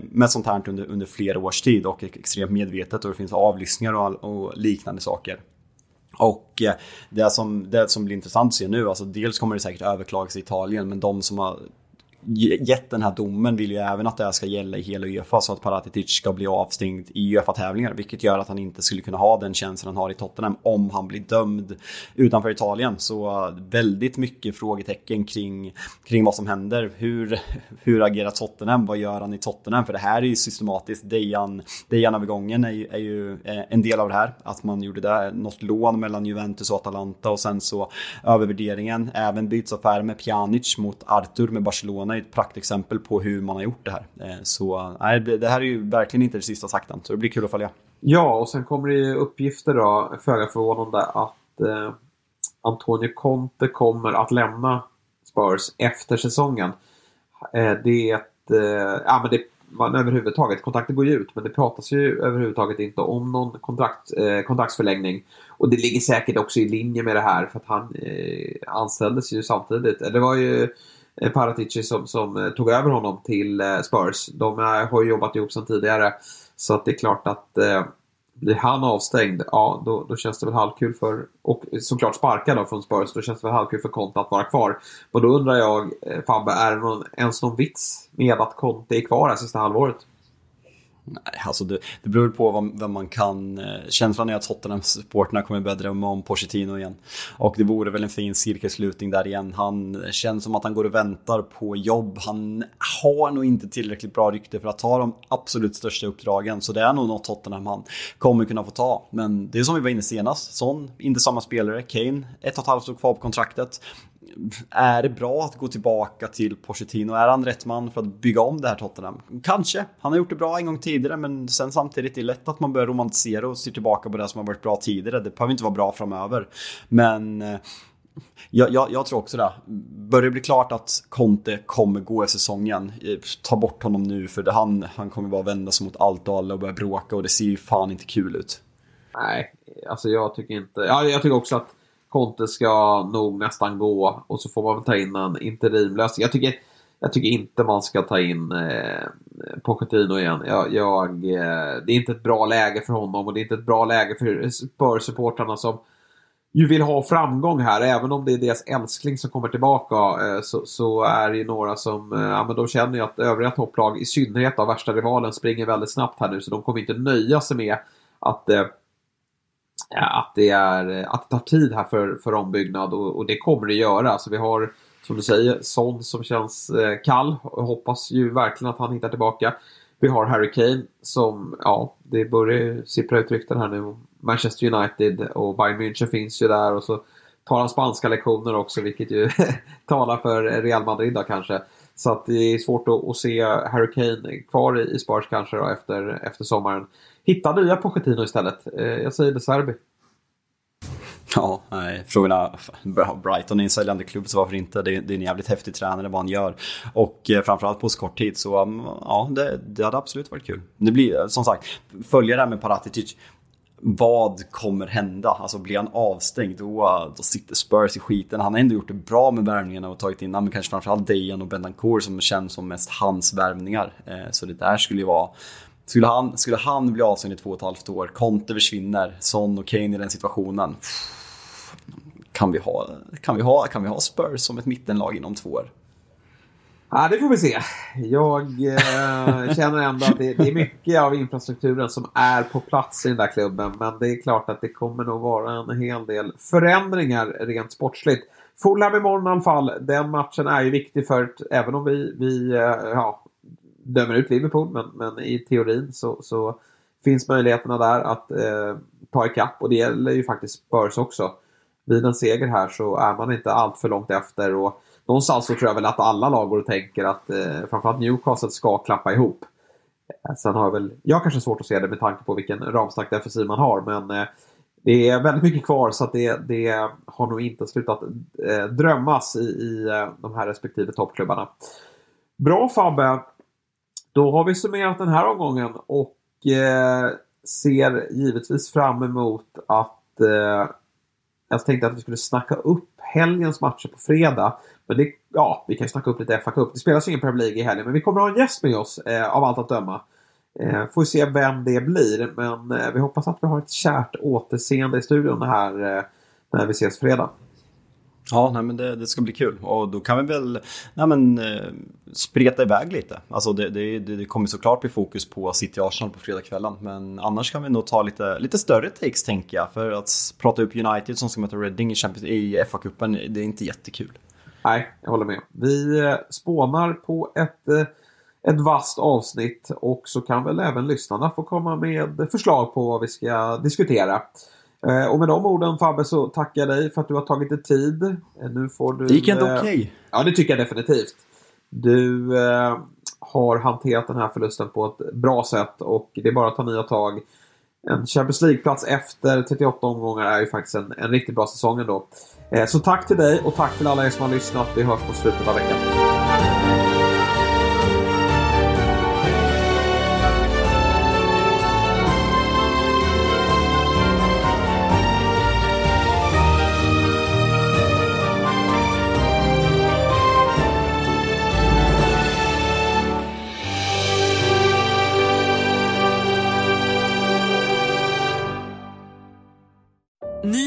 med sånt här under flera års tid och extremt medvetet, och det finns avlyssningar och liknande saker. Och det som blir intressant att se nu, alltså dels kommer det säkert överklagas i Italien, men de som har gett den här domen vill ju även att det här ska gälla i hela UEFA, så att Paratici ska bli avstängd i UEFA-tävlingar, vilket gör att han inte skulle kunna ha den tjänsten han har i Tottenham om han blir dömd utanför Italien. Så väldigt mycket frågetecken kring vad som händer. Hur agerar Tottenham? Vad gör han i Tottenham? För det här är ju systematiskt. Dejan övergången är ju en del av det här, att man gjorde det, något lån mellan Juventus och Atalanta, och sen så övervärderingen, även bytesaffär med Pjanic mot Arthur med Barcelona är ett praktexempel på hur man har gjort det här. Så nej, det här är ju verkligen inte det sista saktan, så det blir kul att följa. Ja, och sen kommer det ju uppgifter då, föga förvånande, att Antonio Conte kommer att lämna Spurs efter säsongen. Överhuvudtaget, kontraktet går ju ut, men det pratas ju överhuvudtaget inte om någon kontraktsförlängning, och det ligger säkert också i linje med det här, för att han anställdes ju samtidigt. Det var ju Paratici som tog över honom till Spurs. De har ju jobbat ihop sedan tidigare, så att det är klart att blir han avstängd, ja, då känns det väl halvkul för, och såklart sparkad då från Spurs, då känns det väl halvkul för Conte att vara kvar. Men då undrar jag, Fabbe, är det ens någon vits med att Conte är kvar det sista halvåret? Nej, alltså det beror på vem man kan. Känslan är att Tottenham-supporterna kommer börja drömma om Pochettino igen. Och det vore väl en fin cirkelslutning där igen. Han känns som att han går och väntar på jobb. Han har nog inte tillräckligt bra rykte för att ta de absolut största uppdragen. Så det är nog något Tottenham han kommer kunna få ta. Men det är som vi var inne senast. Son, inte samma spelare. Kane, 1,5 år kvar på kontraktet. Är det bra att gå tillbaka till Pochettino? Är han rätt man för att bygga om det här Tottenham? Kanske. Han har gjort det bra en gång tidigare, men sen samtidigt är det lätt att man börjar romantisera och se tillbaka på det som har varit bra tidigare. Det behöver inte vara bra framöver. Men jag tror också det. Börjar bli klart att Conte kommer gå i säsongen. Ta bort honom nu, för han kommer bara vända sig mot allt och alla och börja bråka, och det ser ju fan inte kul ut. Nej, alltså jag tycker inte. Ja, jag tycker också att Conte ska nog nästan gå, och så får man väl ta in en interimlösning. Jag tycker inte man ska ta in Pochettino igen. Det är inte ett bra läge för honom, och det är inte ett bra läge för Spurs-supportrarna som ju vill ha framgång här. Även om det är deras älskling som kommer tillbaka, så är det ju några som men de känner ju att övriga topplag, i synnerhet av värsta rivalen, springer väldigt snabbt här nu, så de kommer inte nöja sig med att det tar tid här för ombyggnad, och det kommer det göra. Så vi har, som du säger, Son som känns kall, och hoppas ju verkligen att han hittar tillbaka. Vi har Harry Kane som, det börjar sippra ut rykten här nu. Manchester United och Bayern München finns ju där, och så tar han spanska lektioner också, vilket ju talar för Real Madrid då, kanske. Så att det är svårt att se Harry Kane kvar i Spurs kanske då, efter sommaren. Hitta nya Pochettino istället. Jag säger det, Serbi. Ja, nej. Frågorna, Brighton är en säljande klubb, så varför inte? Det är en jävligt häftig tränare vad han gör. Och framförallt på så kort tid. Så det hade absolut varit kul. Det blir, som sagt, följa det här med Paratici. Vad kommer hända? Alltså, blir han avstängd, då sitter Spurs i skiten. Han har ändå gjort det bra med värvningarna och tagit in, men kanske framförallt Dejan och Bentancourt som känns som mest hans värvningar. Så det där skulle ju vara... Skulle han bli avstängd i 2,5 år, Conte försvinner, Son och Kane i den situationen, kan vi ha Spurs som ett mittenlag inom 2 år? Ja, det får vi se. Jag känner ändå att det är mycket av infrastrukturen som är på plats i den där klubben, men det är klart att det kommer nog vara en hel del förändringar rent sportsligt. Fulham imorgon i alla fall. Den matchen är ju viktig, för att även om vi dömer ut Liverpool, men i teorin så finns möjligheterna där att ta ikapp, och det gäller ju faktiskt Spurs också. Vid en seger här så är man inte allt för långt efter, och någonstans så tror jag väl att alla lag går och tänker att framförallt Newcastle ska klappa ihop. Sen har jag kanske svårt att se det med tanke på vilken ramstark defensiv man har, men det är väldigt mycket kvar, så att det har nog inte slutat drömmas i de här respektive toppklubbarna. Bra, Fabbe. Då har vi summerat den här omgången, och ser givetvis fram emot att jag tänkte att vi skulle snacka upp helgens matcher på fredag. Men vi kan snacka upp lite FA Cup. Det spelas ju ingen Premier League i helgen, men vi kommer att ha en gäst med oss av allt att döma. Får se vem det blir, men vi hoppas att vi har ett kärt återseende i studion här när vi ses fredag. Ja, nej, men det ska bli kul, och då kan vi väl spreta iväg lite. Alltså det kommer såklart bli fokus på City Arsenal på fredagskvällen, men annars kan vi nog ta lite större takes, tänker jag, för att prata upp United som ska möta Reading i FA-cupen, det är inte jättekul. Nej, jag håller med. Vi spånar på ett vasst avsnitt, och så kan väl även lyssnarna få komma med förslag på vad vi ska diskutera. Och med de orden, Fabbe, så tackar jag dig för att du har tagit dig tid. Nu får du... Det gick ändå okej. Ja, det tycker jag definitivt. Du har hanterat den här förlusten på ett bra sätt, och det är bara att ta nya tag. En Champions League-plats efter 38 omgångar är ju faktiskt en riktigt bra säsong ändå. Så tack till dig, och tack till alla er som har lyssnat. Vi hörs på slutet av veckan.